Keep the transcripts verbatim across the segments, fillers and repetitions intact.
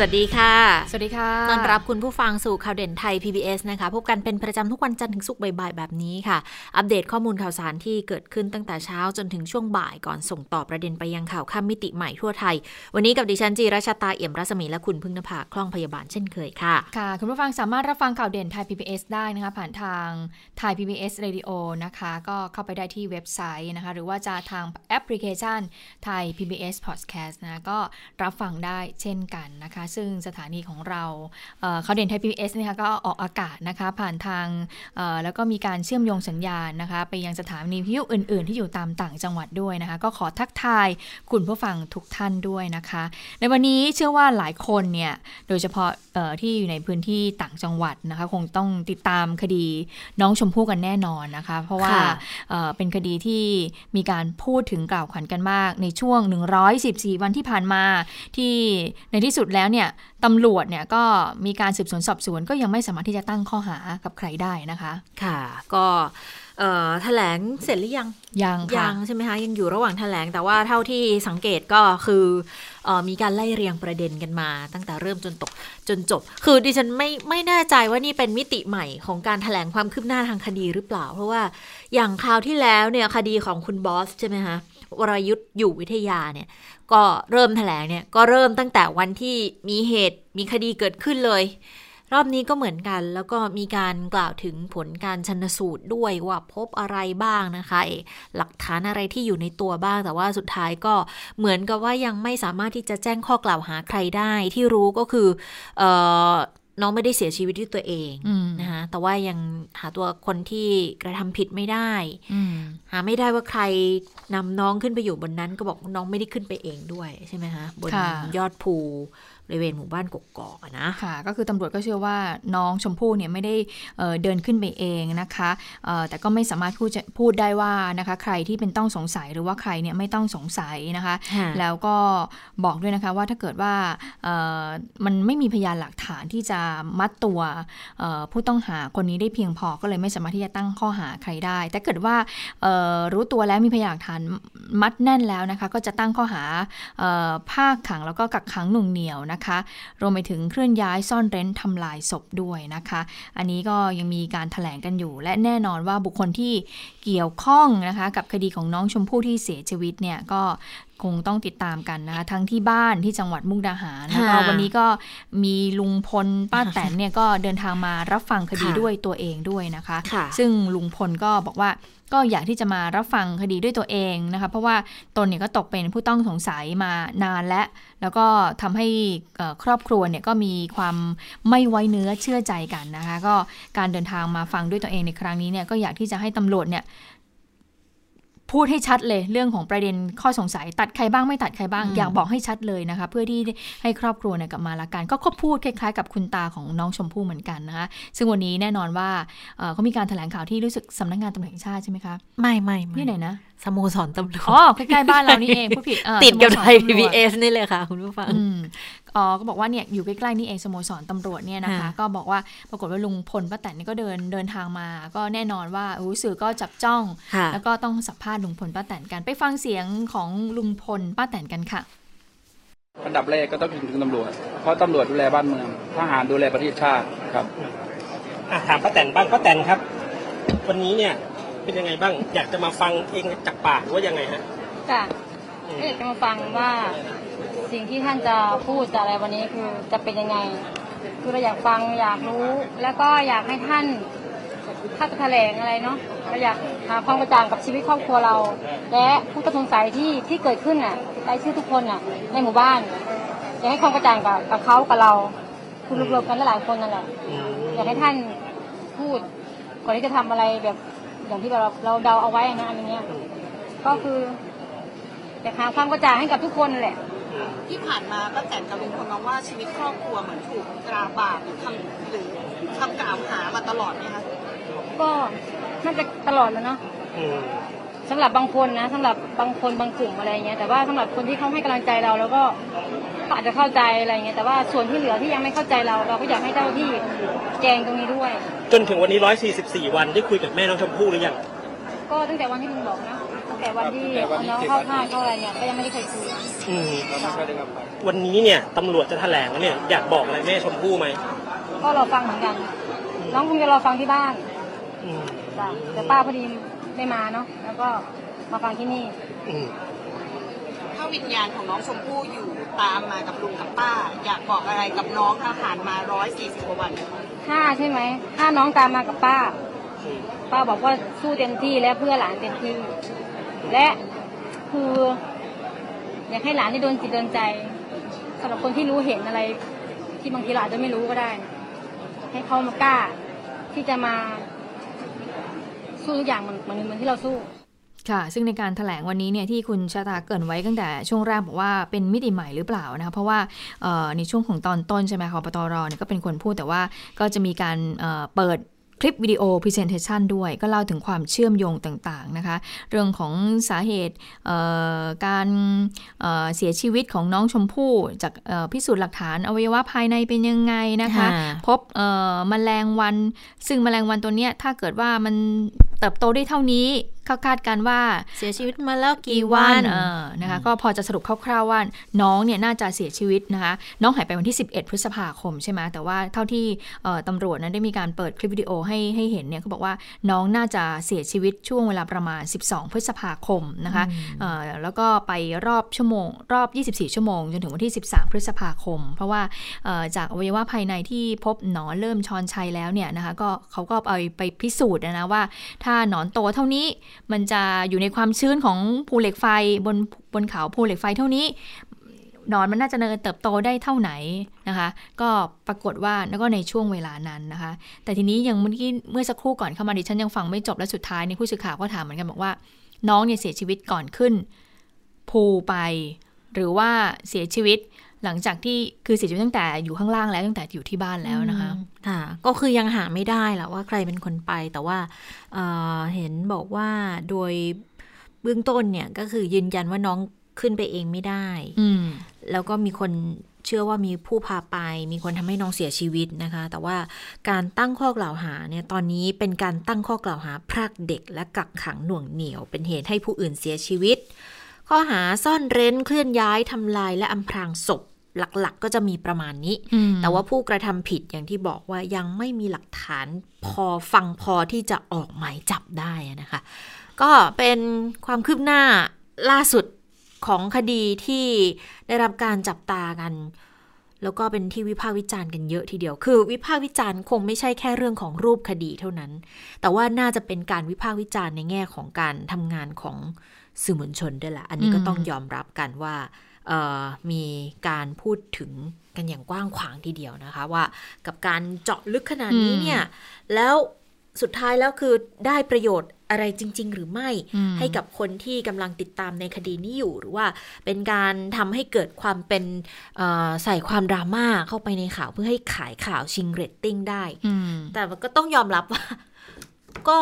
สวัสดีค่ะสวัสดีค่ะต้อนรับคุณผู้ฟังสู่ข่าวเด่นไทย พี บี เอส นะคะพบกันเป็นประจำทุกวันจันทร์ถึงศุกร์บ่ายๆแบบนี้ค่ะอัปเดตข้อมูลข่าวสารที่เกิดขึ้นตั้งแต่เช้าจนถึงช่วงบ่ายก่อนส่งต่อประเด็นไปยังข่าวข้ามมิติใหม่ทั่วไทยวันนี้กับดิฉันจีรัชตาเอี่ยมรัศมีและคุณพึ่งนภาคล่องพยาบาลเช่นเคยค่ะค่ะคุณผู้ฟังสามารถรับฟังข่าวเด่นไทย พี บี เอส ได้นะคะผ่านทาง Thai พี บี เอส Radio นะคะก็เข้าไปได้ที่เว็บไซต์นะคะหรือว่าจะทางแอปพลิเคชัน Thai พี บี เอส Podcast นะก็รับฟังได้เช่นกันนะคะซึ่งสถานีของเราข่าวเด่นไทย พี บี เอส นะคะก็ออกอากาศนะคะผ่านทางแล้วก็มีการเชื่อมโยงสัญญาณนะคะไปยังสถานีวิทยุอื่นๆที่อยู่ตามต่างจังหวัดด้วยนะคะก็ขอทักทายคุณผู้ฟังทุกท่านด้วยนะคะในวันนี้เชื่อว่าหลายคนเนี่ยโดยเฉพาะที่อยู่ในพื้นที่ต่างจังหวัดนะคะคงต้องติดตามคดีน้องชมพู่กันแน่นอนนะคะเพราะว่าเป็นคดีที่มีการพูดถึงกล่าวขวัญกันมากในช่วงหนึ่งร้อยสิบสี่วันที่ผ่านมาที่ในที่สุดแล้วเนี่ยตำรวจเนี่ยก็มีการสืบสวนสอบสวนก็ยังไม่สามารถที่จะตั้งข้อหากับใครได้นะคะค่ะก็แถลงเสร็จหรือยังยังยังใช่ไหมคะยังอยู่ระหว่างแถลงแต่ว่าเท่าที่สังเกตก็คือมีการไล่เรียงประเด็นกันมาตั้งแต่เริ่มจนตกจนจบคือดิฉันไม่ไม่แน่ใจว่านี่เป็นมิติใหม่ของการแถลงความคืบหน้าทางคดีหรือเปล่าเพราะว่าอย่างคราวที่แล้วเนี่ยคดีของคุณบอสใช่ไหมคะวรยุทธ์อยู่วิทยาเนี่ยก็เริ่มแถลงเนี่ยก็เริ่มตั้งแต่วันที่มีเหตุมีคดีเกิดขึ้นเลยรอบนี้ก็เหมือนกันแล้วก็มีการกล่าวถึงผลการชันสูตรด้วยว่าพบอะไรบ้างนะคะหลักฐานอะไรที่อยู่ในตัวบ้างแต่ว่าสุดท้ายก็เหมือนกับว่ายังไม่สามารถที่จะแจ้งข้อกล่าวหาใครได้ที่รู้ก็คือเอ่อน้องไม่ได้เสียชีวิตด้วยตัวเองนะคะแต่ว่ายังหาตัวคนที่กระทำผิดไม่ได้หาไม่ได้ว่าใครนำน้องขึ้นไปอยู่บนนั้นก็บอกน้องไม่ได้ขึ้นไปเองด้วยใช่ไหมคะบนยอดภูบริเวณหมู่บ้านกกอกนะค่ะก็คือตำรวจก็เชื่อว่าน้องชมพู่เนี่ยไม่ได้เดินขึ้นไปเองนะคะแต่ก็ไม่สามารถพูดพูดได้ว่านะคะใครที่เป็นต้องสงสัยหรือว่าใครเนี่ยไม่ต้องสงสัยนะคะแล้วก็บอกด้วยนะคะว่าถ้าเกิดว่ามันไม่มีพยานหลักฐานที่จะมัดตัวผู้ต้องหาคนนี้ได้เพียงพอก็เลยไม่สามารถที่จะตั้งข้อหาใครได้แต่เกิดว่ารู้ตัวแล้วมีพยานหลักฐานมัดแน่นแล้วนะคะก็จะตั้งข้อหาภาคขังแล้วก็กักขังหน่วงเหนี่ยวนะคะรวมไปถึงเคลื่อนย้ายซ่อนเร้นทำลายศพด้วยนะคะอันนี้ก็ยังมีการแถลงกันอยู่และแน่นอนว่าบุคคลที่เกี่ยวข้องนะคะกับคดีของน้องชมพู่ที่เสียชีวิตเนี่ยก็คงต้องติดตามกันนะคะทั้งที่บ้านที่จังหวัดมุกดาหารแล้วก็วันนี้ก็มีลุงพลป้าแตนเนี่ยก็เดินทางมารับฟังคดีด้วยตัวเองด้วยนะคะซึ่งลุงพลก็บอกว่าก็อยากที่จะมารับฟังคดีด้วยตัวเองนะคะเพราะว่าตนเนี่ยก็ตกเป็นผู้ต้องสงสัยมานานและแล้วก็ทำให้ครอบครัวเนี่ยก็มีความไม่ไว้เนื้อเชื่อใจกันนะคะก็การเดินทางมาฟังด้วยตัวเองในครั้งนี้เนี่ยก็อยากที่จะให้ตำรวจเนี่ยพูดให้ชัดเลยเรื่องของประเด็นข้อสงสัยตัดใครบ้างไม่ตัดใครบ้าง อ, อยากบอกให้ชัดเลยนะคะเพื่อที่ให้ครอบครัวเนี่ยกลับมาละกันก็คบพูดคล้ายๆกับคุณตาของน้องชมพู่เหมือนกันนะคะซึ่งวันนี้แน่นอนว่าเอ่อเขามีการแถลงข่าวที่รู้สึกสำนักงานตำรวจแห่งชาติใช่ไหมคะไม่ไม่ไม่ที่ไหนนะสโมสรตำรวจอ๋อใกล้ๆบ้านเรานี่เองผู้ผิดติดกับไทย พี บี เอส นี่เลยค่ะคุณผู้ฟังอ๋อก็บอกว่าเนี่ยอยู่ใกล้ๆนี่เองสโมสรตำรวจเนี่ยนะคะก็บอกว่าปรากฏว่าลุงพลป้าแตนนี่ก็เดินเดินทางมาก็แน่นอนว่าสื่อก็จับจ้องแล้วก็ต้องสัมภาษณ์ลุงพลป้าแตนกันไปฟังเสียงของลุงพลป้าแตนกันค่ะอันดับแรกก็ต้องถึงตำรวจเพราะตำรวจดูแลบ้านเมืองทหารดูแลประเทศชาติครับถามป้าแตนบ้างป้าแตนครับวันนี้เนี่ยเป็นยังไงบ้างอยากจะมาฟังเองจากปากว่ายังไงฮะค่ะอยากจะมาฟังว่าสิ่งที่ท่านจะพูดจะอะไรวันนี้คือจะเป็นยังไงคือเราอยากฟังอยากรู้แล้วก็อยากให้ท่านถ้าจะแถลงอะไรเนาะเราอยากหาความกระจ่างกับชีวิตครอบครัวเราและผู้ต้องสงสัยที่ที่เกิดขึ้นน่ะรายชื่อทุกคนน่ะในหมู่บ้านอยากให้ความกระจ่างกับกับเขากับเราคุณรวมๆกันหลายคนนั่นแหละอยากให้ท่านพูดก่อนที่จะทำอะไรแบบอย่างที่เราเราเดาเอาไว้นะอันนี้ก็คือจะหาความกระจ่างให้กับทุกคนแหละที่ผ่านมาป้าแตนกับลุงพลมองว่าชีวิตครอบครัวเหมือนถูกตราบาปหรือทำหรือทำกล่าวหามาตลอดนะคะก็น่าจะตลอดแล้วเนาะสำหรับบางคนนะสำหรับบางคนบางกลุ่มอะไรเงี้ยแต่ว่าสำหรับคนที่เขาให้กำลังใจเราแล้วก็ ก็อาจจะเข้าใจอะไรเงี้ยแต่ว่าส่วนที่เหลือที่ยังไม่เข้าใจเราเราก็อยากให้เจ้าที่แจงตรงนี้ด้วยจนถึงวันนี้หนึ่งร้อยสี่สิบสี่วันได้คุยกับแม่น้องชมพู่หรือยังก็ตั้งแต่วันที่คุณบอกนะตั้งแต่วันที่น้องเข้าค่ายเข้าอะไรเนี่ยก็ยังไม่ได้เคยคุยอืมวันนี้เนี่ยตำรวจจะแถลงเนี่ยอยากบอกอะไรแม่ชมพู่ไหมก็รอฟังเหมือนกันน้องคงจะรอฟังที่บ้านอืมแต่ป้าพอดีไม่มาเนาะแล้วก็มาฟังที่นี่อืมถ้าวิญญาณของน้องชมพู่อยู่ตามมากับลุงกับป้าอยากบอกอะไรกับน้องถ้าผ่านมาหนึ่งร้อยสี่สิบกว่าวันห้าใช่ไหมถ้าน้องตามมากับป้าป้าบอกว่าสู้เต็มที่และเพื่อหลานเต็มที่และคืออยากให้หลานได้โดนจิตโดนใจสำหรับคนที่รู้เห็นอะไรที่บางทีเราอาจจะไม่รู้ก็ได้ให้เขามากล้าที่จะมาสู้ทุกอย่างเหมือนเหมือนที่เราสู้ค่ะซึ่งในการแถลงวันนี้เนี่ยที่คุณชาตาเกริ่นไว้ตั้งแต่ช่วงแรกบอกว่าเป็นมิติใหม่หรือเปล่านะคะเพราะว่าในช่วงของตอนต้นใช่ไหมคะปตร.เนี่ยก็เป็นคนพูดแต่ว่าก็จะมีการเปิดคลิปวิดีโอ Presentation ด้วยก็เล่าถึงความเชื่อมโยงต่างๆนะคะเรื่องของสาเหตุการเสียชีวิตของน้องชมพู่จากพิสูจน์หลักฐานอวัยวะภายในเป็นยังไงนะคะพบแมลงวันซึ่งแมลงวันตัวเนี้ยถ้าเกิดว่ามันเติบโตได้เท่านี้เขาคาดการว่าเสียชีวิตมาแล้วกี่วันนะคะก็พอจะสรุปคร่าวๆว่าน้องเนี่ยน่าจะเสียชีวิตนะคะน้องหายไปวันที่สิบเอ็ดพฤษภาคมใช่ไหมแต่ว่าเท่าที่ตำรวจนั้นได้มีการเปิดคลิปวิดีโอให้ให้เห็นเนี่ยเขาบอกว่าน้องน่าจะเสียชีวิตช่วงเวลาประมาณสิบสองพฤษภาคมนะคะแล้วก็ไปรอบชั่วโมงรอบยี่สิบสี่ชั่วโมงจนถึงวันที่สิบสามพฤษภาคมเพราะว่าจากอวัยวะภายในที่พบหนอนเริ่มชอนชัยแล้วเนี่ยนะคะก็เขาก็เอาไปพิสูจน์นะว่าถ้าหนอนโตเท่านี้มันจะอยู่ในความชื้นของภูเหล็กไฟบนบนเขาภูเหล็กไฟเท่านี้นอนมันน่าจะเติบโตได้เท่าไหนนะคะก็ปรากฏว่าแล้วก็ในช่วงเวลานั้นนะคะแต่ทีนี้ยังเมื่อกี้เมื่อสักครู่ก่อนเข้ามาดิฉันยังฟังไม่จบและสุดท้ายในผู้สื่อข่าวก็ถามเหมือนกันบอกว่าน้องเนี่ยเสียชีวิตก่อนขึ้นภูไปหรือว่าเสียชีวิตหลังจากที่คือเสียชีวิตตั้งแต่อยู่ข้างล่างแล้วตั้งแต่อยู่ที่บ้านแล้วนะคะค่ะก็คือยังหาไม่ได้แหละว่าใครเป็นคนไปแต่ว่า เอ่อ เห็นบอกว่าโดยเบื้องต้นเนี่ยก็คือยืนยันว่าน้องขึ้นไปเองไม่ได้แล้วก็มีคนเชื่อว่ามีผู้พาไปมีคนทำให้น้องเสียชีวิตนะคะแต่ว่าการตั้งข้อกล่าวหาเนี่ยตอนนี้เป็นการตั้งข้อกล่าวหาพรากเด็กและกักขังหน่วงเหนี่ยวเป็นเหตุให้ผู้อื่นเสียชีวิตข้อหาซ่อนเร้นเคลื่อนย้ายทำลายและอำพรางศพหลักๆ ก็จะมีประมาณนี้แต่ว่าผู้กระทำผิดอย่างที่บอกว่ายังไม่มีหลักฐานพอฟังพอที่จะออกหมายจับได้นะคะก็เป็นความคืบหน้าล่าสุดของคดีที่ได้รับการจับตากันแล้วก็เป็นที่วิพากษ์วิจารณ์กันเยอะทีเดียวคือวิพากษ์วิจารณ์คงไม่ใช่แค่เรื่องของรูปคดีเท่านั้นแต่ว่าน่าจะเป็นการวิพากษ์วิจารณ์ในแง่ของการทำงานของสื่อมวลชนด้วยล่ะอันนี้ก็ต้องยอมรับกันว่ามีการพูดถึงกันอย่างกว้างขวางทีเดียวนะคะว่ากับการเจาะลึกขนาดนี้เนี่ยแล้วสุดท้ายแล้วคือได้ประโยชน์อะไรจริงๆหรือไม่ให้กับคนที่กำลังติดตามในคดีนี้อยู่หรือว่าเป็นการทำให้เกิดความเป็นใส่ความดราม่าเข้าไปในข่าวเพื่อให้ขายข่าวชิงเรตติ้งได้แต่ก็ต้องยอมรับว่าก็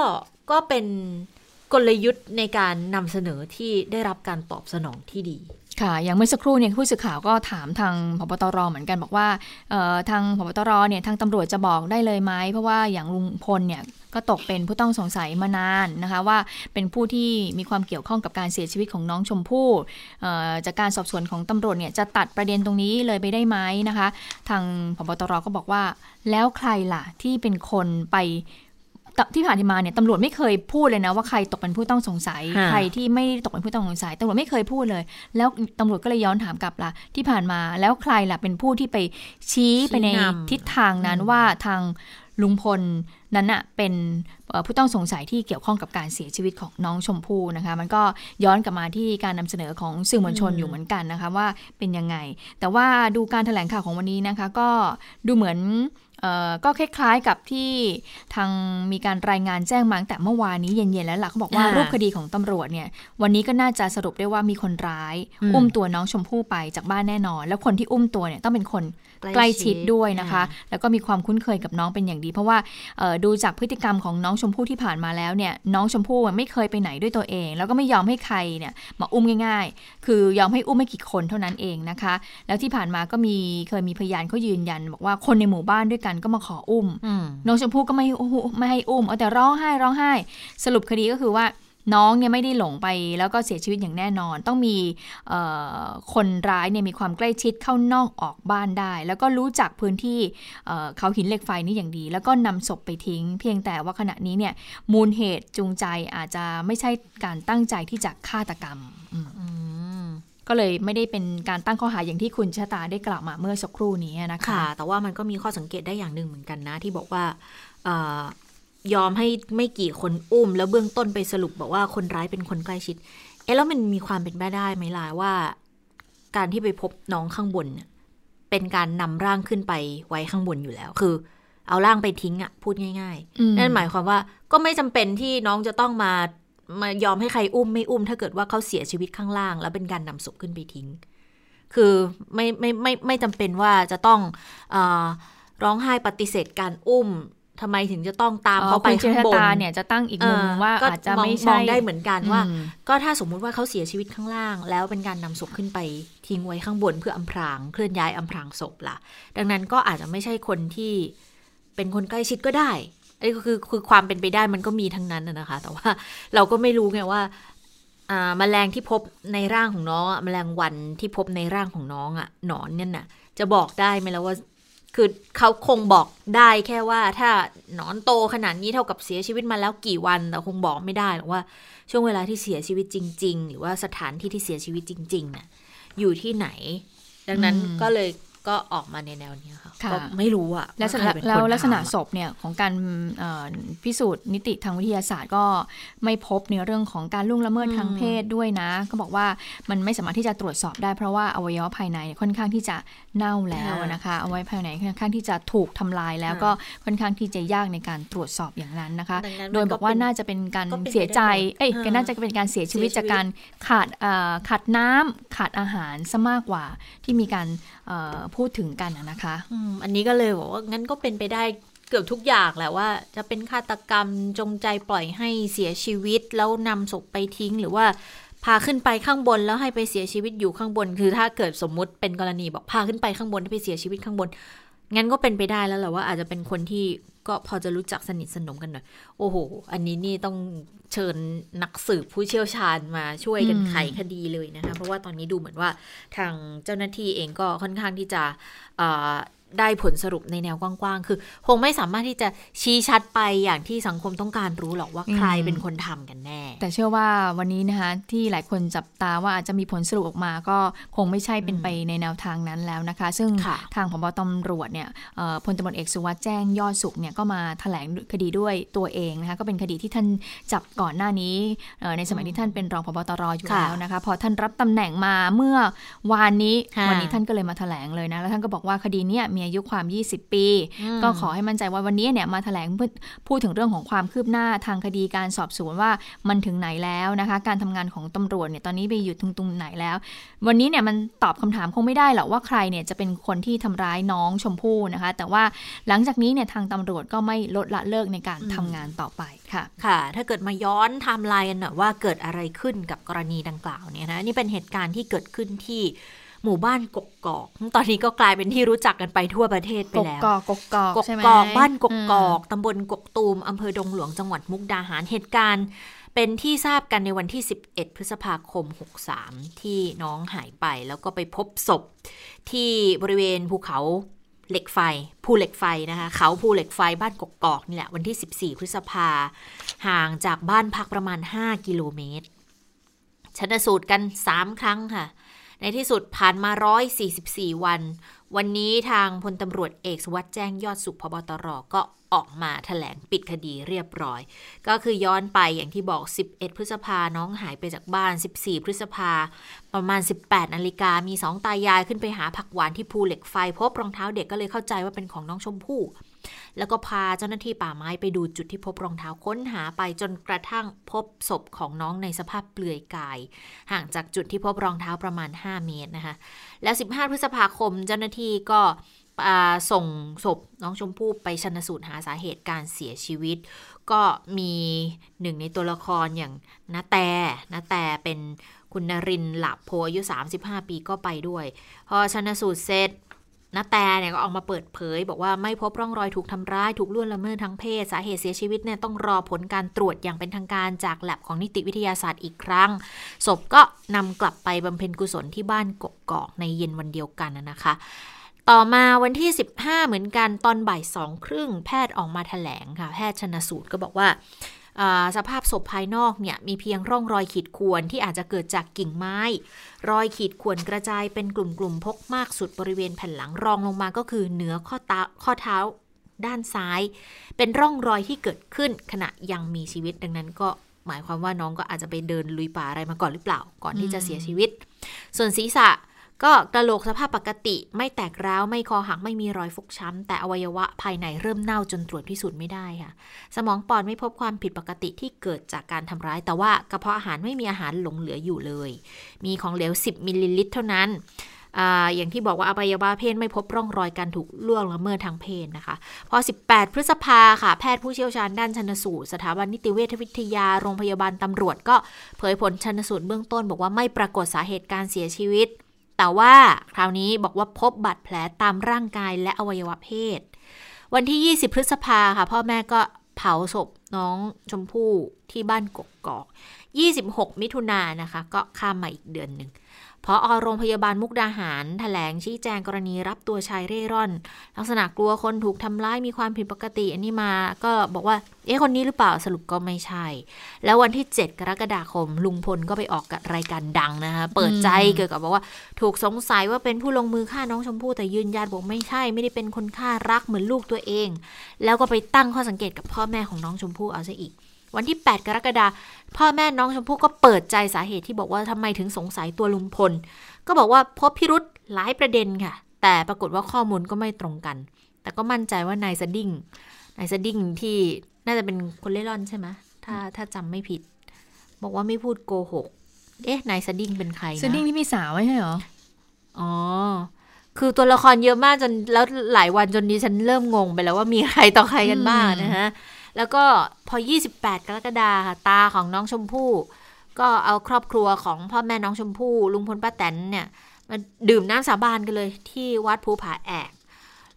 ก็เป็นกลยุทธ์ในการนำเสนอที่ได้รับการตอบสนองที่ดีค่ะอย่างเมื่อสักครู่เนี่ยผู้สื่อข่าวก็ถามทางผบ.ตร.เหมือนกันบอกว่าทางผบ.ตร.เนี่ยทางตำรวจจะบอกได้เลยไหมเพราะว่าอย่างลุงพลเนี่ยก็ตกเป็นผู้ต้องสงสัยมานานนะคะว่าเป็นผู้ที่มีความเกี่ยวข้องกับการเสียชีวิตของน้องชมพู่จากการสอบสวนของตำรวจเนี่ยจะตัดประเด็นตรงนี้เลยไปได้ไหมนะคะทางผบ.ตร.ก็บอกว่าแล้วใครล่ะที่เป็นคนไปที่ผ่านมาเนี่ยตำรวจไม่เคยพูดเลยนะว่าใครตกเป็นผู้ต้องสงสัยใครที่ไม่ตกเป็นผู้ต้องสงสัยตำรวจไม่เคยพูดเลยแล้วตำรวจก็เลยย้อนถามกลับล่ะที่ผ่านมาแล้วใครล่ะเป็นผู้ที่ไปชี้ไปในทิศทางนั้นว่าทางลุงพลนั้นน่ะเป็นผู้ต้องสงสัยที่เกี่ยวข้องกับการเสียชีวิตของน้องชมพู่นะคะมันก็ย้อนกลับมาที่การนำเสนอของสื่อมวลชนอยู่เหมือนกันนะคะว่าเป็นยังไงแต่ว่าดูการแถลงข่าวของวันนี้นะคะก็ดูเหมือน ก็คล้ายๆกับที่ทางมีการรายงานแจ้งมาตั้งแต่เมื่อวานนี้เย็นๆแล้วล่ะเขาบอกว่ารูปคดีของตำรวจเนี่ยวันนี้ก็น่าจะสรุปได้ว่ามีคนร้ายอุ้มตัวน้องชมพู่ไปจากบ้านแน่นอนแล้วคนที่อุ้มตัวเนี่ยต้องเป็นคนใกล้ชิดด้วยนะคะแล้วก็มีความคุ้นเคยกับน้องเป็นอย่างดีเพราะว่าดูจากพฤติกรรมของน้องชมพู่ที่ผ่านมาแล้วเนี่ยน้องชมพู่ไม่เคยไปไหนด้วยตัวเองแล้วก็ไม่ยอมให้ใครเนี่ยมาอุ้มง่ายๆคือยอมให้อุ้มไม่กี่คนเท่านั้นเองนะคะแล้วที่ผ่านมาก็มีเคยมีพยานเขายืนยันบอกว่าคนในหมู่บ้านด้วยกันก็มาขออุ้มน้องชมพู่ก็ไม่ไม่ให้อุ้มเอาแต่ร้องไห้ร้องไห้สรุปคดีก็คือว่าน้องเนี่ยไม่ได้หลงไปแล้วก็เสียชีวิตอย่างแน่นอนต้องมีคนร้ายเนี่ยมีความใกล้ชิดเข้านอกออกบ้านได้แล้วก็รู้จักพื้นที่เขาหินเหล็กไฟนี่อย่างดีแล้วก็นำศพไปทิ้งเพียงแต่ว่าขณะนี้เนี่ยมูลเหตุจูงใจอาจจะไม่ใช่การตั้งใจที่จะฆาตกรรมก็เลยไม่ได้เป็นการตั้งข้อหาอย่างที่คุณชะตาได้กล่าวมาเมื่อสักครู่นี้นะคะค่ะแต่ว่ามันก็มีข้อสังเกตได้อย่างหนึ่งเหมือนกันนะที่บอกว่ายอมให้ไม่กี่คนอุ้มแล้วเบื้องต้นไปสรุปบอกว่าคนร้ายเป็นคนใกล้ชิดเอ๊ะแล้วมันมีความเป็นไปได้ไหมล่ะว่าการที่ไปพบน้องข้างบนเป็นการนำร่างขึ้นไปไว้ข้างบนอยู่แล้วคือเอาร่างไปทิ้งอ่ะพูดง่ายๆนั่นหมายความว่าก็ไม่จำเป็นที่น้องจะต้องมามายอมให้ใครอุ้มไม่อุ้มถ้าเกิดว่าเขาเสียชีวิตข้างล่างแล้วเป็นการนำศพขึ้นไปทิ้งคือไม่ไม่ไม่ไม่จำเป็นว่าจะต้องเอ่อร้องไห้ปฏิเสธการอุ้มทำไมถึงจะต้องตามเขาไปข้างบนเนี่ยจะตั้งอีกมุมว่าอาจจะไม่มองได้เหมือนกันว่าก็ถ้าสมมติว่าเขาเสียชีวิตข้างล่างแล้วเป็นการนำศพขึ้นไปทิ้งไว้ข้างบนเพื่ออำพรางเคลื่อนย้ายอำพรางศพล่ะดังนั้นก็อาจจะไม่ใช่คนที่เป็นคนใกล้ชิดก็ได้อันนี้ก็คือคือความเป็นไปได้มันก็มีทั้งนั้นนะคะแต่ว่าเราก็ไม่รู้ไงว่าแมลงที่พบในร่างของน้องแมลงวันที่พบในร่างของน้องอ่ะหนอนเนี่ยน่ะจะบอกได้ไหมแล้วว่าคือเขาคงบอกได้แค่ว่าถ้าหนอนโตขนาดนี้เท่ากับเสียชีวิตมาแล้วกี่วันแต่คงบอกไม่ได้หรอกว่าช่วงเวลาที่เสียชีวิตจริงๆหรือว่าสถานที่ที่เสียชีวิตจริงๆน่ะอยู่ที่ไหนดังนั้นก็เลยก็ออกมาในแนวนี้ค่ะก็ไม่รู้อะแล้วลักษณะศพเนี่ยของการพิสูจน์นิติทางวิทยาศาสตร์ก็ไม่พบในเรื่องของการล่วงละเมิดทางเพศด้วยนะก็บอกว่ามันไม่สามารถที่จะตรวจสอบได้เพราะว่าอวัยวะภายในค่อนข้างที่จะเน่าแล้วนะคะอวัยวะภายในค่อนข้างที่จะถูกทำลายแล้วก็ค่อนข้างที่จะยากในการตรวจสอบอย่างนั้นนะคะโดยบอกว่าน่าจะเป็นการเสียใจเอ้ยน่าจะเป็นการเสียชีวิตจากการขาดขาดน้ำขาดอาหารซะมากกว่าที่มีการพูดถึงกันนะคะอันนี้ก็เลยบอกว่างั้นก็เป็นไปได้เกือบทุกอย่างแหละว่าจะเป็นฆาตกรรมจงใจปล่อยให้เสียชีวิตแล้วนำศพไปทิ้งหรือว่าพาขึ้นไปข้างบนแล้วให้ไปเสียชีวิตอยู่ข้างบนคือถ้าเกิดสมมุติเป็นกรณีบอกพาขึ้นไปข้างบนไปเสียชีวิตข้างบนงั้นก็เป็นไปได้แล้วแหละว่าอาจจะเป็นคนที่ก็พอจะรู้จักสนิทสนมกันหน่อยโอ้โหอันนี้นี่ต้องเชิญนักสืบผู้เชี่ยวชาญมาช่วยกันไขคดีเลยนะคะเพราะว่าตอนนี้ดูเหมือนว่าทางเจ้าหน้าที่เองก็ค่อนข้างที่จะได้ผลสรุปในแนวกว้างๆคือคงไม่สามารถที่จะชี้ชัดไปอย่างที่สังคมต้องการรู้หรอกว่าใครเป็นคนทำกันแน่แต่เชื่อว่าวันนี้นะคะที่หลายคนจับตาว่าอาจจะมีผลสรุปออกมาก็คงไม่ใช่เป็นไปในแนวทางนั้นแล้วนะคะซึ่งทางผบ.ตำรวจเนี่ยพลตำรวจเอกสุวัสด์แจ้งยอดสุขเนี่ยก็มาแถลงคดีด้วยตัวเองนะคะก็เป็นคดีที่ท่านจับก่อนหน้านี้ในสมัยที่ท่านเป็นรองผบ.ตร.อยู่แล้วนะคะพอท่านรับตำแหน่งมาเมื่อวานนี้วันนี้ท่านก็เลยมาแถลงเลยนะแล้วท่านก็บอกว่าคดีนี้มีอายุความยี่สิบปีก็ขอให้มั่นใจว่าวันนี้เนี่ยมาแถลงพูดถึงเรื่องของความคืบหน้าทางคดีการสอบสวนว่ามันถึงไหนแล้วนะคะการทำงานของตำรวจเนี่ยตอนนี้ไปอยู่ตรงตรงไหนแล้ววันนี้เนี่ยมันตอบคำถามคงไม่ได้หรอกว่าใครเนี่ยจะเป็นคนที่ทำร้ายน้องชมพู่นะคะแต่ว่าหลังจากนี้เนี่ยทางตำรวจก็ไม่ลดละเลิกในการทำงานต่อไปค่ะค่ะถ้าเกิดมาย้อนไทม์ไลน์กันหน่อยว่าเกิดอะไรขึ้นกับกรณีดังกล่าวเนี่ยนะนี่เป็นเหตุการณ์ที่เกิดขึ้นที่หมู่บ้านกกอกตอนนี้ก็กลายเป็นที่รู้จักกันไปทั่วประเทศไปแล้วกกอกกกอกใช่ไหมกกอกบ้านกกอกตำบลกกตูมอำเภอดงหลวงจังหวัดมุกดาหารเหตุการณ์เป็นที่ทราบกันในวันที่สิบเอ็ดพฤษภาคมหกสามที่น้องหายไปแล้วก็ไปพบศพที่บริเวณภูเขาเหล็กไฟภูเหล็กไฟนะคะเขาภูเหล็กไฟบ้านกกอกนี่แหละวันที่สิบสี่พฤษภาห่างจากบ้านพักประมาณห้ากิโลเมตรชันสูตรกันสามครั้งค่ะในที่สุดผ่านมาหนึ่งร้อยสี่สิบสี่วันวันนี้ทางพลตำรวจเอกสุวัสด์แจ้งยอดสุข ผบ.ตร.ก็ออกมาแถลงปิดคดีเรียบร้อยก็คือย้อนไปอย่างที่บอกสิบเอ็ดพฤษภาน้องหายไปจากบ้านสิบสี่พฤษภาประมาณสิบแปดนาฬิกามีสองตายายขึ้นไปหาผักหวานที่ภูเหล็กไฟพบรองเท้าเด็กก็เลยเข้าใจว่าเป็นของน้องชมพู่ แล้วก็พาเจ้าหน้าที่ป่าไม้ไปดูจุดที่พบรองเท้าค้นหาไปจนกระทั่งพบศพของน้องในสภาพเปลือยกายห่างจากจุดที่พบรองเท้าประมาณห้าเมตรนะคะแล้วสิบห้าพฤษภาคมเจ้าหน้าที่ก็ส่งศพน้องชมพู่ไปชันสูตรหาสาเหตุการเสียชีวิตก็มีหนึ่งในตัวละครอย่างณแต่ณแต่เป็นคุณนรินทร์หลาโพอายุสามสิบห้าปีก็ไปด้วยพอชันสูตรเสร็จณแต่เนี่ยก็ออกมาเปิดเผยบอกว่าไม่พบร่องรอยถูกทำร้ายถูกล่วงละเมิดทางเพศสาเหตุเสียชีวิตเนี่ยต้องรอผลการตรวจอย่างเป็นทางการจากแลบของนิติวิทยาศาสตร์อีกครั้งศพก็นำกลับไปบำเพ็ญกุศลที่บ้านกกอกในเย็นวันเดียวกันนะคะต่อมาวันที่สิบห้าเหมือนกันตอนบ่ายสองครึ่งแพทย์ออกมาแถลงค่ะแพทย์ชันสูตรก็บอกว่าสภาพศพภายนอกเนี่ยมีเพียงร่องรอยขีดข่วนที่อาจจะเกิดจากกิ่งไม้รอยขีดข่วนกระจายเป็นกลุ่มๆพกมากสุดบริเวณแผ่นหลังรองลงมาก็คือเหนือข้อเท้าข้อเท้าด้านซ้ายเป็นร่องรอยที่เกิดขึ้นขณะยังมีชีวิตดังนั้นก็หมายความว่าน้องก็อาจจะไปเดินลุยป่าอะไรมาก่อนหรือเปล่าก่อนที่จะเสียชีวิตส่วนศีรษะก็กระโหลกสภาพปกติไม่แตกร้าวไม่คอหักไม่มีรอยฟกช้ำแต่อวัยวะภายในเริ่มเน่าจนตรวจพิสูจน์ไม่ได้ค่ะสมองปอดไม่พบความผิดปกติที่เกิดจากการทำร้ายแต่ว่ากระเพาะอาหารไม่มีอาหารหลงเหลืออยู่เลยมีของเหลวสิบมิลลิลิตรเท่านั้น อ, อย่างที่บอกว่าอวัยวะเพศไม่พบร่องรอยการถูกล่วงละเมิดทางเพศนะคะพอสิบแปดพฤษภาค่ะแพทย์ผู้เชี่ยวชาญด้านชันสูตรสถาบันนิติเวชวิทยาโรงพยาบาลตำรวจก็เผยผลชันสูตรเบื้องต้นบอกว่าไม่ปรากฏสาเหตุการเสียชีวิตแต่ว่าคราวนี้บอกว่าพบบาดแผลตามร่างกายและอวัยวะเพศวันที่ยี่สิบพฤษภาค่ะพ่อแม่ก็เผาศพน้องชมพู่ที่บ้านกกอกยี่สิบหกมิถุนายนนะคะก็ข้ามมาอีกเดือนหนึ่งผอ.โรงพยาบาลมุกดาหารแถลงชี้แจงกรณีรับตัวชายเร่ร่อนลักษณะกลัวคนถูกทำร้ายมีความผิดปกติอันนี้มาก็บอกว่าเอ๊ะคนนี้หรือเปล่าสรุปก็ไม่ใช่แล้ววันที่เจ็ดกรกฎาคมลุงพลก็ไปออกกับรายการดังนะคะเปิดใจเกี่ยวกับบอกว่าถูกสงสัยว่าเป็นผู้ลงมือฆ่าน้องชมพู่แต่ยืนยันบอกไม่ใช่ไม่ได้เป็นคนฆ่ารักเหมือนลูกตัวเองแล้วก็ไปตั้งข้อสังเกตกับพ่อแม่ของน้องชมพู่เอาซะอีกวันที่แปดกรกฎาคมพ่อแม่น้องชมพู่ก็เปิดใจสาเหตุที่บอกว่าทำไมถึงสงสัยตัวลุงพลก็บอกว่าพบพิรุธหลายประเด็นค่ะแต่ปรากฏว่าข้อมูลก็ไม่ตรงกันแต่ก็มั่นใจว่านายสดิ้งนายสดิ้งที่น่าจะเป็นคนเล่ร่อนใช่ไหมถ้าถ้าจำไม่ผิดบอกว่าไม่พูดโกหกเอ๊ะนายสดิ้งเป็นใครนะสดิ้งที่มีสาวไม่ใช่หรออ๋อคือตัวละครเยอะมากจนแล้วหลายวันจนดิฉันเริ่มงงไปแล้วว่ามีใครต่อใครกันบ้างนะฮะแล้วก็พอยี่สิบแปดกรกฎาคมค่ะตาของน้องชมพู่ก็เอาครอบครัวของพ่อแม่น้องชมพู่ลุงพลป้าแตนเนี่ยมาดื่มน้ำสาบานกันเลยที่วัดภูผาแอก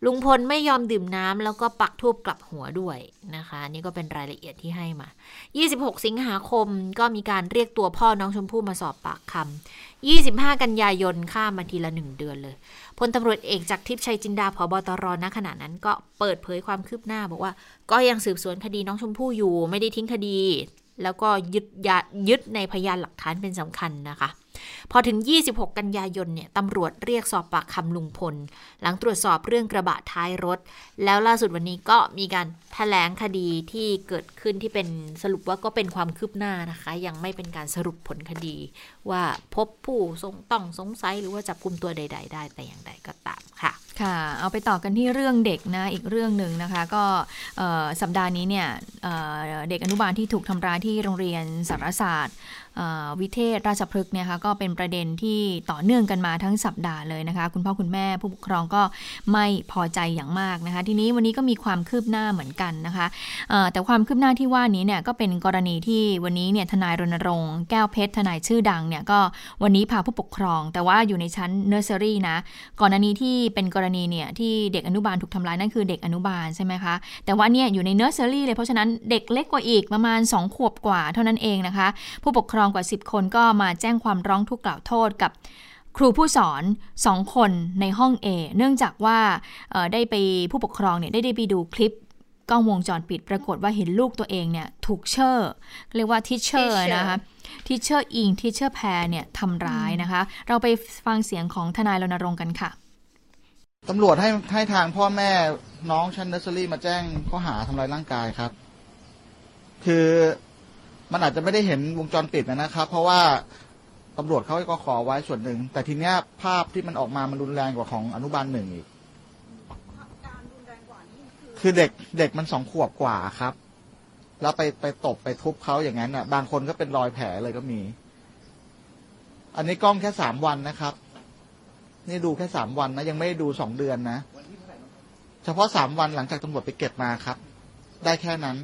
ลุงพลไม่ยอมดื่มน้ำแล้วก็ปักธูปกลับหัวด้วยนะคะนี่ก็เป็นรายละเอียดที่ให้มายี่สิบหกสิงหาคมก็มีการเรียกตัวพ่อน้องชมพู่มาสอบปากคำยี่สิบห้ากันยายนข้ามมาทีละหนึ่งเดือนเลยพลตำรวจเอกจากทิพย์ชัยจินดาผบตรณขณะนั้นก็เปิดเผยความคืบหน้าบอกว่าก็ยังสืบสวนคดีน้องชมพู่อยู่ไม่ได้ทิ้งคดีแล้วก็ยึดยึดในพยานหลักฐานเป็นสำคัญนะคะพอถึงยี่สิบหกกันยายนเนี่ยตำรวจเรียกสอบปากคำลุงพลหลังตรวจสอบเรื่องกระบะท้ายรถแล้วล่าสุดวันนี้ก็มีการแถลงคดีที่เกิดขึ้นที่เป็นสรุปว่าก็เป็นความคืบหน้านะคะยังไม่เป็นการสรุปผลคดีว่าพบผู้ต้องสงสัยหรือว่าจับกุมตัวใดๆได้แต่อย่างใดก็ตามค่ะค่ะเอาไปต่อกันที่เรื่องเด็กนะอีกเรื่องหนึ่งนะคะก็สัปดาห์นี้เนี่ย เ, เด็กอนุบาลที่ถูกทำร้ายที่โรงเรียนสารศาสตร์วิเทศราชพฤกษ์เนี่ยค่ะก็เป็นประเด็นที่ต่อเนื่องกันมาทั้งสัปดาห์เลยนะคะคุณพ่อคุณแม่ผู้ปกครองก็ไม่พอใจอย่างมากนะคะทีนี้วันนี้ก็มีความคืบหน้าเหมือนกันนะคะแต่ความคืบหน้าที่ว่านี้เนี่ยก็เป็นกรณีที่วันนี้เนี่ยทนายรณรงค์แก้วเพชรทนายชื่อดังเนี่ยก็วันนี้พาผู้ปกครองแต่ว่าอยู่ในชั้นเนอร์เซอรี่นะก่อนหน้านี้ที่เป็นกรณีเนี่ยที่เด็กอนุบาลถูกทำร้ายนั่นคือเด็กอนุบาลใช่ไหมคะแต่ว่าเนี่ยอยู่ในเนอร์เซอรี่เลยเพราะฉะนั้นเด็กเล็กกว่าอีกประมาณสองขวบกว่าเท่านั้นเองนะคะผู้ปกครองกว่าสิบคนก็มาแจ้งความร้องทุกข์กล่าวโทษกับครูผู้สอนสองคนในห้อง A เนื่องจากว่าได้ไปผู้ปกครองเนี่ยได้ได้ไปดูคลิปกล้องวงจรปิดปรากฏว่าเห็นลูกตัวเองเนี่ยถูกเชอร์เรียกว่าทิเชอร์นะคะทิเชอร์อิงทิเชอร์แพรเนี่ยทำร้ายนะคะเราไปฟังเสียงของทนายรณรงค์กันค่ะตำรวจให้ให้ทางพ่อแม่น้องชั้นเนอร์เซอรี่มาแจ้งข้อหาทำร้ายร่างกายครับคือมันอาจจะไม่ได้เห็นวงจรปิดนะครับเพราะว่าตำรวจเขาก็ขอไว้ส่วนหนึ่งแต่ทีเนี้ยภาพที่มันออกมามันรุนแรงกว่าของอนุบาลหนึ่งอีก คือเด็กเด็กมันสองขวบกว่าครับแล้วไปไปตบไปทุบเขาอย่างนั้นอ่ะบางคนก็เป็นรอยแผลเลยก็มีอันนี้กล้องแค่สามวันนะครับนี่ดูแค่สามวันนะยังไม่ได้ดูสองเดือนนะเฉพาะสามวันหลังจากตำรวจไปเก็บมาครับได้แค่นั้น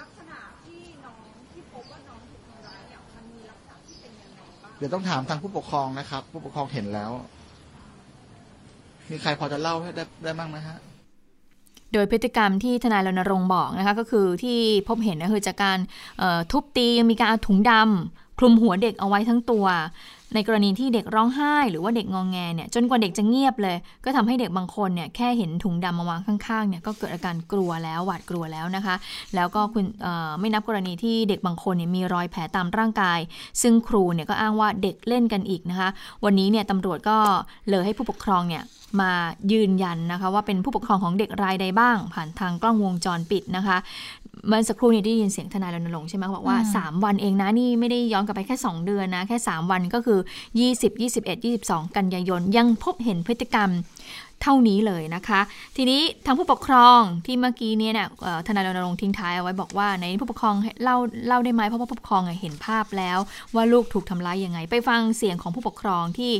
ลักษณะที่น้องที่พบว่าน้องถูกทำร้ายเนี่ยมันมีลักษณะที่เป็นยังไงบ้างเดี๋ยวต้องถามทางผู้ปกครองนะครับผู้ปกครองเห็นแล้วมีใครพอจะเล่าให้ได้ได้บ้างไหมฮะโดยพฤติกรรมที่ทนายรณรงค์บอกนะคะก็คือที่พบเห็นนะคือจากการทุบตียังมีการเอาถุงดำคลุมหัวเด็กเอาไว้ทั้งตัวในกรณีที่เด็กร้องไห้หรือว่าเด็กงอแงเนี่ยจนกว่าเด็กจะเงียบเลยก็ทำให้เด็กบางคนเนี่ยแค่เห็นถุงดำมาวางข้างๆเนี่ยก็เกิดอาการกลัวแล้วหวาดกลัวแล้วนะคะแล้วก็คุณไม่นับกรณีที่เด็กบางคนเนี่ยมีรอยแผลตามร่างกายซึ่งครูเนี่ยก็อ้างว่าเด็กเล่นกันอีกนะคะวันนี้เนี่ยตำรวจก็เลยให้ผู้ปกครองเนี่ยมายืนยันนะคะว่าเป็นผู้ปกครองของเด็กรายใดบ้างผ่านทางกล้องวงจรปิดนะคะเมื่อสักครู่นี้ได้ยินเสียงทนายรณรงค์ใช่ไหมบอกว่าสามวันเองนะนี่ไม่ได้ย้อนกลับไปแค่สองเดือนนะแค่สามวันก็คือยี่สิบ ยี่สิบเอ็ด ยี่สิบสองกันยายนยังพบเห็นพฤติกรรมเท่านี้เลยนะคะทีนี้ทางผู้ปกครองที่เมื่อกี้เนี่ยนะทนายรณรงค์ทิ้งท้ายเอาไว้บอกว่าในผู้ปกครองเล่าเล่าได้ไหมเพราะว่าผู้ปกครองเห็นภาพแล้วว่าลูกถูกทำร้ายยังไงไปฟังเสียงของผู้ปกครองที่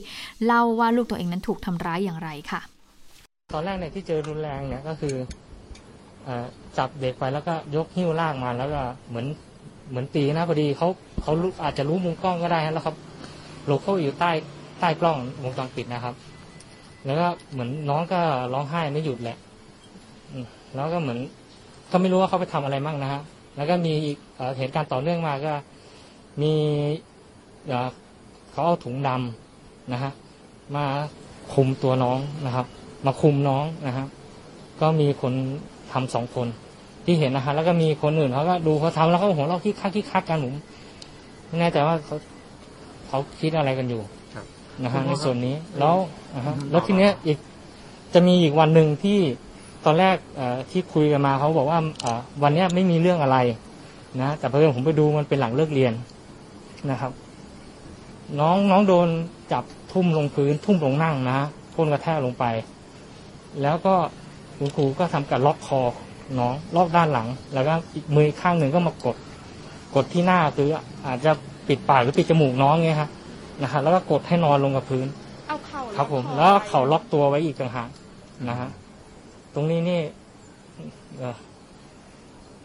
เล่าว่าลูกตัวเองนั้นถูกทำร้ายอย่างไรค่ะตอนแรกเนี่ยที่เจอรุนแรงเนี่ยก็คือจับเด็กไปแล้วก็ยกหิ้วลากมาแล้วก็เหมือนเหมือนตีนะพอดีเขาเขาอาจจะรู้มุมกล้องก็ได้แล้วครับหลบเข้าอยู่ใต้ใต้กล้องวงจรปิดนะครับแล้วก็เหมือนน้องก็ร้องไห้ไม่หยุดแหละแล้วก็เหมือนก็ไม่รู้ว่าเขาไปทำอะไรมั่งนะฮะแล้วก็มีอีกเหตุการณ์ต่อเนื่องมาก็มีเขาเอาถุงดำนะฮะมาคุมตัวน้องนะครับมาคุมน้องนะฮะก็มีคนทำสองคนที่เห็นนะฮะแล้วก็มีคนอื่นเขาก็ดูเขาทำแล้วเขาหัวเราะคิกคักคิกคักกันผมไม่แน่ใจว่าเขาเขาคิดอะไรกันอยู่นะฮะในส่วนนี้แล้วแล้วทีเนี้ยอีกจะมีอีกวันหนึ่งที่ตอนแรกที่คุยกันมาเขาบอกว่าวันนี้ไม่มีเรื่องอะไรนะแต่พอผมไปดูมันเป็นหลังเลิกเรียนนะครับน้องน้องโดนจับทุ่มลงพื้นทุ่มลงนั่งนะฮะพ่นกระแทกลงไปแล้วก็คุณครูก็ทำการล็อกคอน้องล็อกด้านหลังแล้วก็อีกมือข้างหนึ่งก็มากดกดที่หน้าคืออาจจะปิดปากหรือปิดจมูกน้องไงฮะนะฮะแล้วก็กดให้นอนลงกับพื้นเอาเข่าครับผมแล้วเข่าล็อกตัวไว้อีกต่างหากนะฮะตรงนี้นี่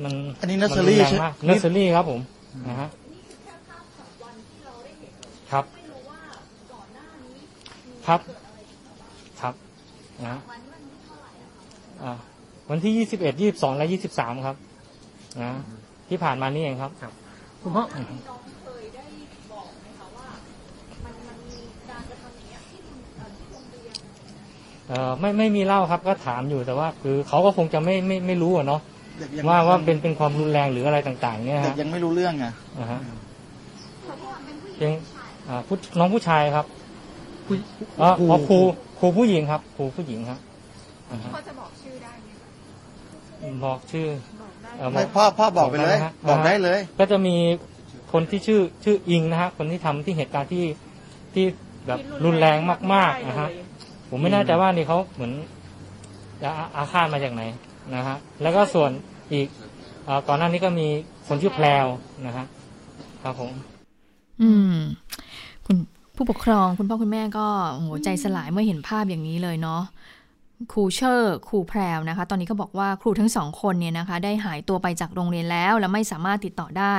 มันอันนี้เนสเซอรี่ใช่ไหมเนสเซอรี่ครับผมนะฮะนี่คือแค่ภาพของวันที่เราได้เห็นครับไม่รู้ว่าก่อนหน้านี้ครับครับนะวันที่ยี่สิบเอ็ดยี่สิบสองและยี่สิบสามครับนะที่ผ่านมานี่เองครับคุณพ่อน้องเคยได้บอกไหมคะว่ามันมันมีการกระทำอย่างเงี้ยที่ที่โรงเรียนเอ่อไม่ไม่มีเล่าครับก็ถามอยู่แต่ว่าคือเขาก็คงจะไม่ไม่ไม่รู้อะเนาะว่าว่าเป็นเป็นความรุนแรงหรืออะไรต่างๆเนี่ยฮะยังไม่รู้เรื่องอ่ะอ่าฮะยังอ่าน้องผู้ชายครับอ๋อครูครูผู้หญิงครับครูผู้หญิงครับพ่อจะบอกชื่อได้ไหมบอกชื่อไม่พ่อพ่อบอกไปเลยบอกได้เลยก็จะมีคนที่ชื่อชื่ออิงนะฮะคนที่ทำที่เหตุการณ์ที่ที่แบบรุนแรงมากๆนะฮะผมไม่แน่ใจว่านี่เขาเหมือนจะอาฆาตมาจากไหนนะฮะแล้วก็ส่วนอีกก่อนหน้านี้ก็มีคนชื่อแพรวนะฮะครับผมอืมคุณผู้ปกครองคุณพ่อคุณแม่ก็โหใจสลายเมื่อเห็นภาพอย่างนี้เลยเนาะครูเชอร์ครูแพรวนะคะตอนนี้ก็บอกว่าครูทั้งสองคนเนี่ยนะคะได้หายตัวไปจากโรงเรียนแล้วและไม่สามารถติดต่อได้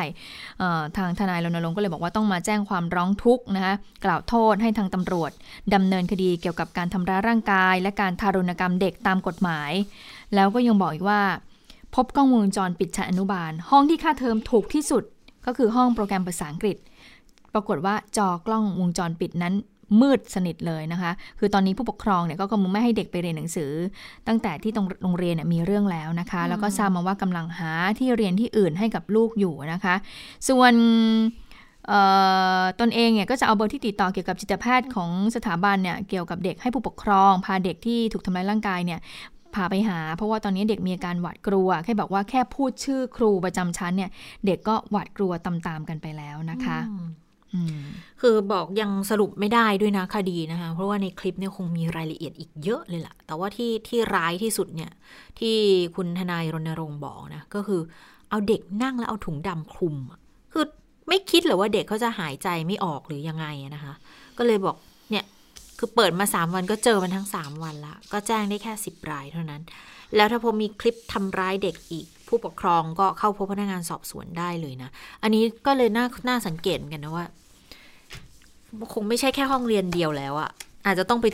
ทางทนายรณรงค์ก็เลยบอกว่าต้องมาแจ้งความร้องทุกข์นะคะกล่าวโทษให้ทางตำรวจดำเนินคดีเกี่ยวกับการทำร้ายร่างกายและการทารุณกรรมเด็กตามกฎหมายแล้วก็ยังบอกอีกว่าพบกล้องวงจรปิดชั้นอนุบาลห้องที่ค่าเทอมถูกที่สุดก็คือห้องโปรแกรมภาษาอังกฤษปรากฏว่าจอกล้องวงจรปิดนั้นมืดสนิทเลยนะคะคือตอนนี้ผู้ปกครองเนี่ยก็กำลังไม่ให้เด็กไปเรียนหนังสือตั้งแต่ที่โรงเรียนเนี่ยมีเรื่องแล้วนะคะแล้วก็ทราบมาว่ากำลังหาที่เรียนที่อื่นให้กับลูกอยู่นะคะส่วนตนเองเนี่ยก็จะเอาเบอร์ที่ติดต่อเกี่ยวกับจิตแพทย์ของสถาบันเนี่ยเกี่ยวกับเด็กให้ผู้ปกครองพาเด็กที่ถูกทำร้ายร่างกายเนี่ยพาไปหาเพราะว่าตอนนี้เด็กมีอาการหวาดกลัวแค่บอกว่าแค่พูดชื่อครูประจำชั้นเนี่ยเด็กก็หวาดกลัวตามๆกันไปแล้วนะคะ คือบอกยังสรุปไม่ได้ด้วยนะคดีนะคะเพราะว่าในคลิปเนี่ยคงมีรายละเอียดอีกเยอะเลยล่ะแต่ว่าที่ที่ร้ายที่สุดเนี่ยที่คุณทนายรณรงค์บอกนะก็คือเอาเด็กนั่งแล้วเอาถุงดำคลุมคือไม่คิดหรอว่าเด็กเขาจะหายใจไม่ออกหรือยังไงนะคะก็เลยบอกเนี่ยคือเปิดมาสามวันก็เจอมันทั้งสามวันละก็แจ้งได้แค่สิบรายเท่านั้นแล้วถ้าพอมีคลิปทำร้ายเด็กอีกผู้ปกครองก็เข้าพบพนักงานสอบสวนได้เลยนะอันนี้ก็เลยน่าน่าสังเกตกันนะว่าคงไม่ใช่แค่ห้องเรียนเดียวแล้วอะอาจจะต้องไป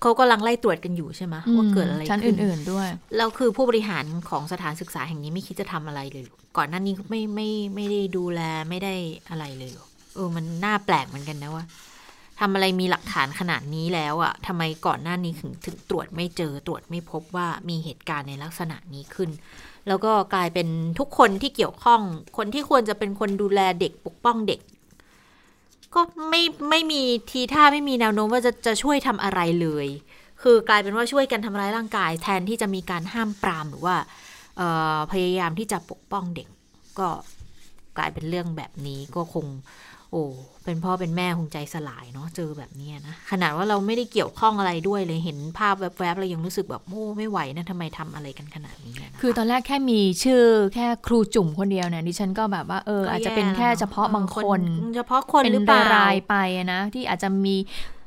เขากำลังไล่ตรวจกันอยู่ใช่ไหมว่าเกิดอะไรชั้นอื่นๆด้วยแล้วคือผู้บริหารของสถานศึกษาแห่งนี้ไม่คิดจะทำอะไรเลยก่อนหน้านี้ไม่ไม่ไม่ได้ดูแลไม่ได้อะไรเลยเออมันน่าแปลกเหมือนกันนะว่าทำอะไรมีหลักฐานขนาดนี้แล้วอะทำไมก่อนหน้านี้ถึงถึงตรวจไม่เจอตรวจไม่พบว่ามีเหตุการณ์ในลักษณะนี้ขึ้นแล้วก็กลายเป็นทุกคนที่เกี่ยวข้องคนที่ควรจะเป็นคนดูแลเด็กปกป้องเด็กก็ไม่ไม่มีทีท่าไม่มีแนวโน้มว่าจะจะช่วยทำอะไรเลยคือกลายเป็นว่าช่วยกันทำร้ายร่างกายแทนที่จะมีการห้ามปรามหรือว่าพยายามที่จะปกป้องเด็กก็กลายเป็นเรื่องแบบนี้ก็คงโอ้เป็นพ่อเป็นแม่คงใจสลายเนาะเจอแบบนี้นะขนาดว่าเราไม่ได้เกี่ยวข้องอะไรด้วยเลยเห็นภาพแวบๆเรายังรู้สึกแบบโอ้ไม่ไหวนะทำไมทำอะไรกันขนาดนี้นะคือตอนแรกแค่มีชื่อแค่ครูจุ่มคนเดียวเนี่ยดิฉันก็แบบว่าเอออาจจะเป็นแค่เฉพาะบางคนเฉพาะคนหรือเปล่าเป็นรายไปนะที่อาจจะมี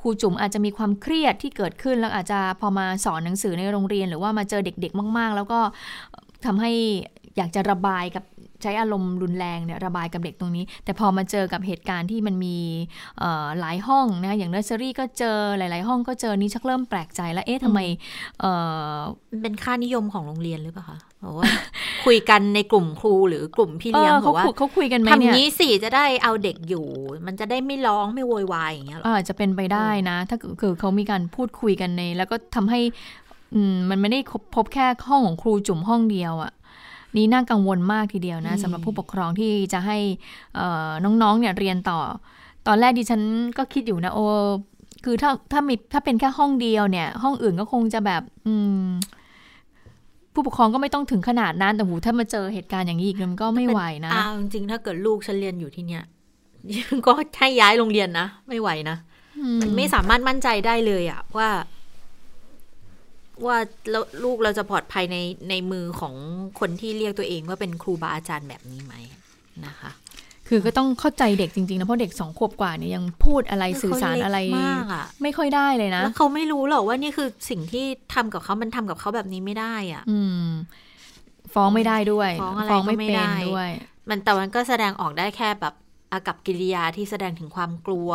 ครูจุ๋มอาจจะมีความเครียดที่เกิดขึ้นแล้วอาจจะพอมาสอนหนังสือในโรงเรียนหรือว่ามาเจอเด็กๆมากๆแล้วก็ทำให้อยากจะระบายกับใช้อารมณ์รุนแรงเนี่ยระบายกับเด็กตรงนี้แต่พอมาเจอกับเหตุการณ์ที่มันมีหลายห้องนะอย่างเนอร์เซอรี่ก็เจอหลายๆห้องก็เจอนี่ชักเริ่มแปลกใจแล้วเอ๊ะทำไมเป็นค่านิยมของโรงเรียนหรือเปล่าคะบอกว่า คุยกันในกลุ่มครูหรือกลุ่มพี่เลี้ยงบอกว่าเขาคุยกันไหมเนี่ยทำนี้สิจะได้เอาเด็กอยู่มันจะได้ไม่ร้องไม่โวยวายอย่างเงี้ยหรออาจจะเป็นไปได้นะถ้าคือเขามีการพูดคุยกันในแล้วก็ทำให้มันไม่ได้พบแค่ห้องของครูจุ๋มห้องเดียวอะนี่น่ากังวลมากทีเดียวนะสำหรับผู้ปกครองที่จะให้น้องๆเนี่ยเรียนต่อตอนแรกดิฉันก็คิดอยู่นะโอ้คือถ้าถ้ามีถ้าเป็นแค่ห้องเดียวเนี่ยห้องอื่นก็คงจะแบบผู้ปกครองก็ไม่ต้องถึงขนาดนั้นแต่หูถ้ามาเจอเหตุการณ์อย่างนี้อีกมันก็ไม่ไหวนะจริงๆถ้าเกิดลูกฉันเรียนอยู่ที่เนี่ยก็ให้ย้ายโรงเรียนนะไม่ไหวนะมันไม่สามารถมั่นใจได้เลยอะว่าว่าลูกเราจะปลอดภัยในในมือของคนที่เรียกตัวเองว่าเป็นครูบาอาจารย์แบบนี้ไหมนะคะคือก็ต้องเข้าใจเด็กจริงๆนะเพราะเด็กสองขวบกว่าเนี่ยยังพูดอะไรสื่อสารอะไรไม่ค่อยได้เลยนะแล้วเขาไม่รู้หรอกว่านี่คือสิ่งที่ทำกับเขามันทำกับเขาแบบนี้ไม่ได้อ่ะฟ้องไม่ได้ด้วยฟ้องไม่เป็นด้วยมันแต่มันก็แสดงออกได้แค่แบบอากัปกิริยาที่แสดงถึงความกลัว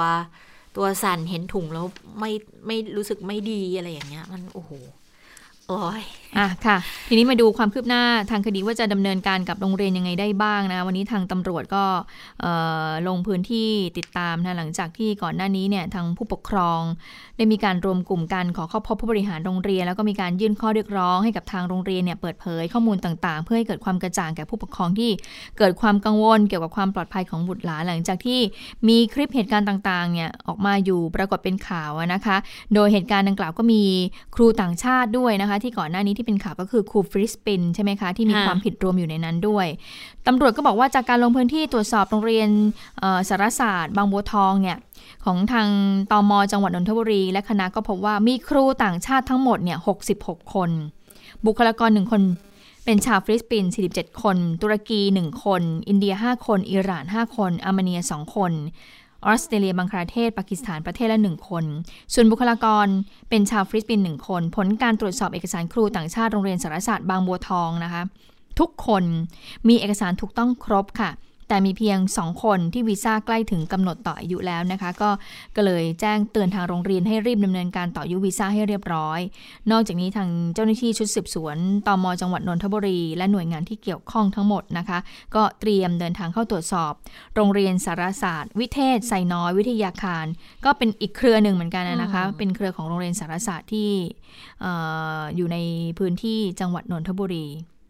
ตัวสั่นเห็นถุงแล้วไม่ไม่รู้สึกไม่ดีอะไรอย่างเงี้ยมันโอ้โหโอ้ยอ่ะค่ะทีนี้มาดูความคืบหน้าทางคดีว่าจะดำเนินการกับโรงเรียนยังไงได้บ้างนะวันนี้ทางตำรวจก็ลงพื้นที่ติดตามนะหลังจากที่ก่อนหน้านี้เนี่ยทางผู้ปกครองได้มีการรวมกลุ่มกันขอเข้าพบผู้บริหารโรงเรียนแล้วก็มีการยื่นข้อเรียกร้องให้กับทางโรงเรียนเนี่ยเปิดเผยข้อมูลต่างๆเพื่อให้เกิดความกระจ่างแก่ผู้ปกครองที่เกิดความกังวลเกี่ยวกับความปลอดภัยของบุตรหลานหลังจากที่มีคลิปเหตุการณ์ต่างๆเนี่ยออกมาอยู่ปรากฏเป็นข่าวนะคะโดยเหตุการณ์ดังกล่าวก็มีครูต่างชาติด้วยนะคะที่ก่อนหน้านี้ที่เป็นข่าวก็คือครูฟริสปินใช่ไหมคะที่มีความผิดรวมอยู่ในนั้นด้วยตำรวจก็บอกว่าจากการลงพื้นที่ตรวจสอบโรงเรียนสารศาสตร์บางบัวทองเนี่ยของทางตม.จังหวัดนนทบุรีและคณะก็พบว่ามีครูต่างชาติทั้งหมดเนี่ยหกสิบหกคนบุคลากรหนึ่งคนเป็นชาวฟิลิปปินส์สี่สิบเจ็ดคนตุรกีหนึ่งคนอินเดียห้าคนอิหร่านห้าคนอาร์เมเนียสองคนออสเตรเลียบังคลาเทศปากีสถานประเทศละหนึ่งคนส่วนบุคลากรเป็นชาวฟิลิปปินส์หนึ่งคนผลการตรวจสอบเอกสารครูต่างชาติโรงเรียนสารศาสตร์บางบัวทองนะคะทุกคนมีเอกสารถูกต้องครบค่ะแต่มีเพียงสองคนที่วีซ่าใกล้ถึงกำหนดต่ออายุแล้วนะคะก็ก็เลยแจ้งเตือนทางโรงเรียนให้รีบดำเนินการต่ออายุวีซ่าให้เรียบร้อยนอกจากนี้ทางเจ้าหน้าที่ชุดสืบสวนตม.จังหวัดนนทบุรีและหน่วยงานที่เกี่ยวข้องทั้งหมดนะคะก็เตรียมเดินทางเข้าตรวจสอบโรงเรียนสารศาสตร์วิเทศไซน้อยวิทยาคารก็เป็นอีกเครือหนึ่งเหมือนกันนะคะเป็นเครือของโรงเรียนสารศาสตร์ที่ เอ่อ อยู่ในพื้นที่จังหวัดนนทบุรี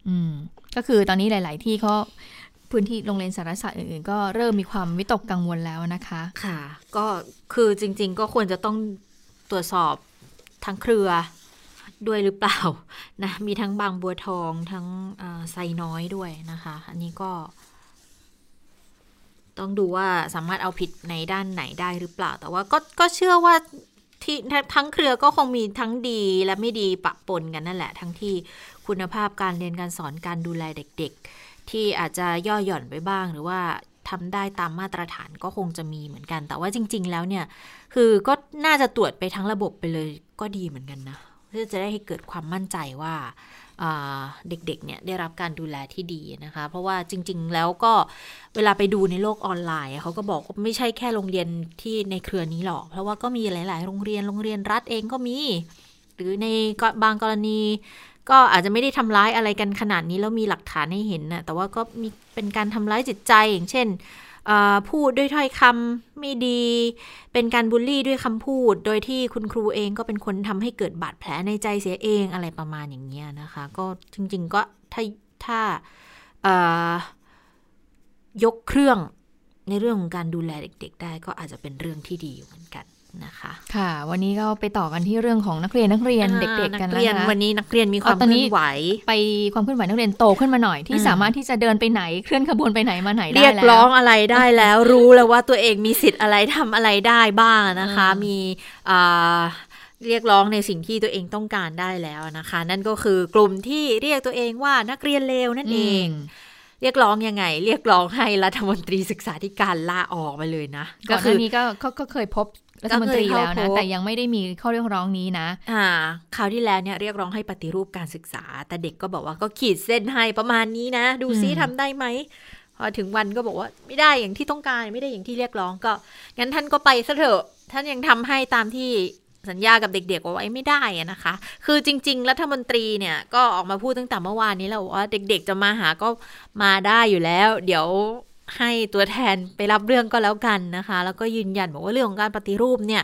อืมก็คือตอนนี้หลายๆที่เขาพื้นที่โรงเรียนสารศาสตร์อื่นๆก็เริ่มมีความวิตกกังวลแล้วนะคะค่ะก็คือจริงๆก็ควรจะต้องตรวจสอบทั้งเครือด้วยหรือเปล่านะมีทั้งบางบัวทองทั้งไซน้อยด้วยนะคะอันนี้ก็ ต้องดูว่าสามารถเอาผิดในด้านไหนได้หรือเปล่าแต่ว่าก็ก็เชื่อว่าที่ทั้งเครือก็คงมีทั้งดีและไม่ดีปะปนกันนั่นแหละทั้งที่คุณภาพการเรียนการสอนการดูแลเด็กๆที่อาจจะย่อหย่อนไปบ้างหรือว่าทำได้ตามมาตรฐานก็คงจะมีเหมือนกันแต่ว่าจริงๆแล้วเนี่ยคือก็น่าจะตรวจไปทั้งระบบไปเลยก็ดีเหมือนกันนะเพื่อจะได้ให้เกิดความมั่นใจว่าเด็กๆเนี่ยได้รับการดูแลที่ดีนะคะเพราะว่าจริงๆแล้วก็เวลาไปดูในโลกออนไลน์เขาก็บอกว่าไม่ใช่แค่โรงเรียนที่ในเครือนี้หรอกเพราะว่าก็มีหลายๆโรงเรียนโรงเรียนรัฐเองก็มีหรือในบางกรณีก็อาจจะไม่ได้ทำร้ายอะไรกันขนาดนี้แล้วมีหลักฐานให้เห็นนะแต่ว่าก็มีเป็นการทำร้ายจิตใจอย่างเช่นพูดด้วยถ้อยคำไม่ดีเป็นการบูลลี่ด้วยคำพูดโดยที่คุณครูเองก็เป็นคนทำให้เกิดบาดแผลในใจเสียเองอะไรประมาณอย่างเงี้ยนะคะก็จริงๆก็ถ้าถ้ายกเครื่องในเรื่องของการดูแลเด็กๆได้ก็อาจจะเป็นเรื่องที่ดีเหมือนกันนะคะค่ะวันนี้ก็ไปต่อกันที่เรื่องของนักเรียนนักเรียนเด็กๆกันนะคะวันนี้นักเรียนมีความเคลื่อนไหวไปความเคลื่อนไหวนักเรียนโตขึ้นมาหน่อยที่สามารถที่จะเดินไปไหนเคลื่อนขบวนไปไหนมาไหนได้แล้วเรียกร้องอะไรได้แล้ว รู้แล้วว่าตัวเองมีสิทธิ์อะไรทำอะไรได้บ้างนะคะมีเรียกร้องในสิ่งที่ตัวเองต้องการได้แล้วนะคะนั่นก็คือกลุ่มที่เรียกตัวเองว่านักเรียนเลวนั่นเองเรียกร้องยังไงเรียกร้องให้รัฐมนตรีศึกษาธิการลาออกไปเลยนะก่อนหน้านี้ก็ก็เคยพบรัฐมนตรีแล้วนะแต่ยังไม่ได้มีข้อเรียกร้องนี้นะอ่าคราวที่แล้วเนี่ยเรียกร้องให้ปฏิรูปการศึกษาแต่เด็กก็บอกว่าก็ขีดเส้นให้ประมาณนี้นะดูซิทำได้ไหมพอถึงวันก็บอกว่าไม่ได้อย่างที่ต้องการไม่ได้อย่างที่เรียกร้องก็งั้นท่านก็ไปซะเถอะท่านยังทำให้ตามที่สัญญากับเด็กๆว่าไอ้ไม่ได้นะคะคือจริงๆรัฐมนตรีเนี่ยก็ออกมาพูดตั้งแต่เมื่อวานนี้แล้วว่าเด็กๆจะมาหาก็มาได้อยู่แล้วเดี๋ยวให้ตัวแทนไปรับเรื่องก็แล้วกันนะคะแล้วก็ยืนยันบอกว่าเรื่องของการปฏิรูปเนี่ย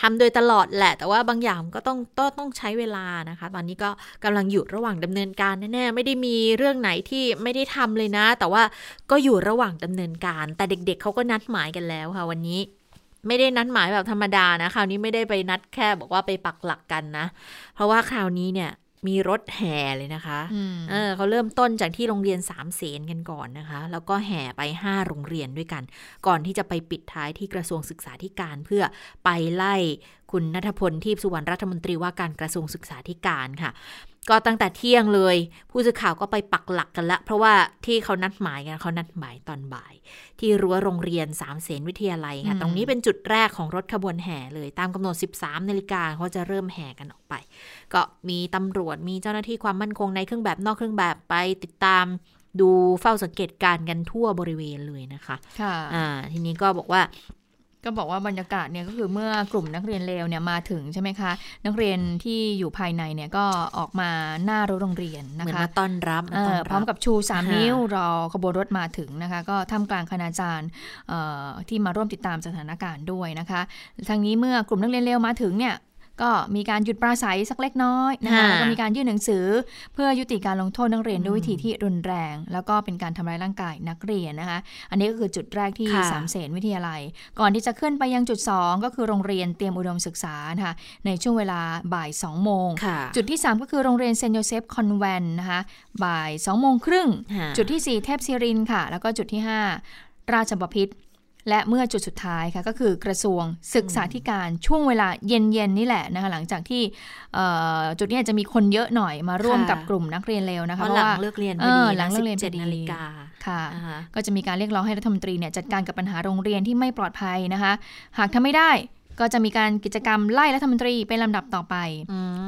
ทำโดยตลอดแหละแต่ว่าบางอย่างก็ต้องต้องต้องใช้เวลานะคะตอนนี้ก็กำลังอยู่ระหว่างดำเนินการแน่ๆไม่ได้มีเรื่องไหนที่ไม่ได้ทำเลยนะแต่ว่าก็อยู่ระหว่างดำเนินการแต่เด็กๆเขาก็นัดหมายกันแล้วค่ะวันนี้ไม่ได้นัดหมายแบบธรรมดานะคราวนี้ไม่ได้ไปนัดแค่บอกว่าไปปักหลักกันนะเพราะว่าคราวนี้เนี่ยมีรถแห่เลยนะคะเออเขาเริ่มต้นจากที่โรงเรียนสามเสนกันก่อนนะคะแล้วก็แห่ไปห้าโรงเรียนด้วยกันก่อนที่จะไปปิดท้ายที่กระทรวงศึกษาธิการเพื่อไปไล่คุณณัฐพลทีพสุวรรณรัฐมนตรีว่าการกระทรวงศึกษาธิการค่ะก็ตั้งแต่เที่ยงเลยผู้สื่อข่าวก็ไปปักหลักกันละเพราะว่าที่เขานัดหมายกันเขานัดหมายตอนบ่ายที่รั้วโรงเรียนสามเสนวิทยาลัยค่ะตรงนี้เป็นจุดแรกของรถขบวนแห่เลยตามกำหนด สิบสามนาฬิกา นเขาจะเริ่มแห่กันออกไปก็มีตำรวจมีเจ้าหน้าที่ความมั่นคงในเครื่องแบบนอกเครื่องแบบไปติดตามดูเฝ้าสังเกตการณ์กันทั่วบริเวณเลยนะคะค่ะอ่าทีนี้ก็บอกว่าก็บอกว่าบรรยากาศเนี่ยก็คือเมื่อกลุ่มนักเรียนเลวเนี่ยมาถึงใช่ไหมคะนักเรียนที่อยู่ภายในเนี่ยก็ออกมาหน้ารั้วโรงเรียนนะคะมาต้อนรับพร้อมกับชูสามนิ้วรอขบวนรถมาถึงนะคะก็ท่ามกลางคณาจารย์ที่มาร่วมติดตามสถานการณ์ด้วยนะคะทางนี้เมื่อกลุ่มนักเรียนเลวมาถึงเนี่ยก็มีการหยุดปราศัยสักเล็กน้อยนะคะแล้วก็มีการยื่นหนังสือเพื่อยุติการลงโทษนักเรียนด้วยวิธีที่รุนแรงแล้วก็เป็นการทำร้ายร่างกายนักเรียนนะคะอันนี้ก็คือจุดแรกที่สามเสนวิทยาลัยก่อนที่จะเคลื่อนไปยังจุดสองก็คือโรงเรียนเตรียมอุดมศึกษานะคะในช่วงเวลาบ่ายสองโมงจุดที่สามก็คือโรงเรียนเซนต์โยเซฟคอนแวนต์นะคะบ่ายสองโมงครึ่งจุดที่สี่เทพศิรินค่ะแล้วก็จุดที่ห้าราชบพิตรและเมื่อจุดสุดท้ายค่ะก็คือกระทรวงศึกษาธิการช่วงเวลาเย็นๆนี่แหละนะคะหลังจากที่จุดนี้จะมีคนเยอะหน่อยมาร่วมกับกลุ่มนักเรียนเลวนะคะเพราะว่าหลังเลิกเรียนพอดีหลังเลิกเรียนพอดีค่ะก็จะมีการเรียกร้องให้รัฐมนตรีเนี่ยจัดการกับปัญหาโรงเรียนที่ไม่ปลอดภัยนะคะหากทำไม่ได้ก็จะมีการกิจกรรมไล่รัฐมนตรีเป็นลำดับต่อไป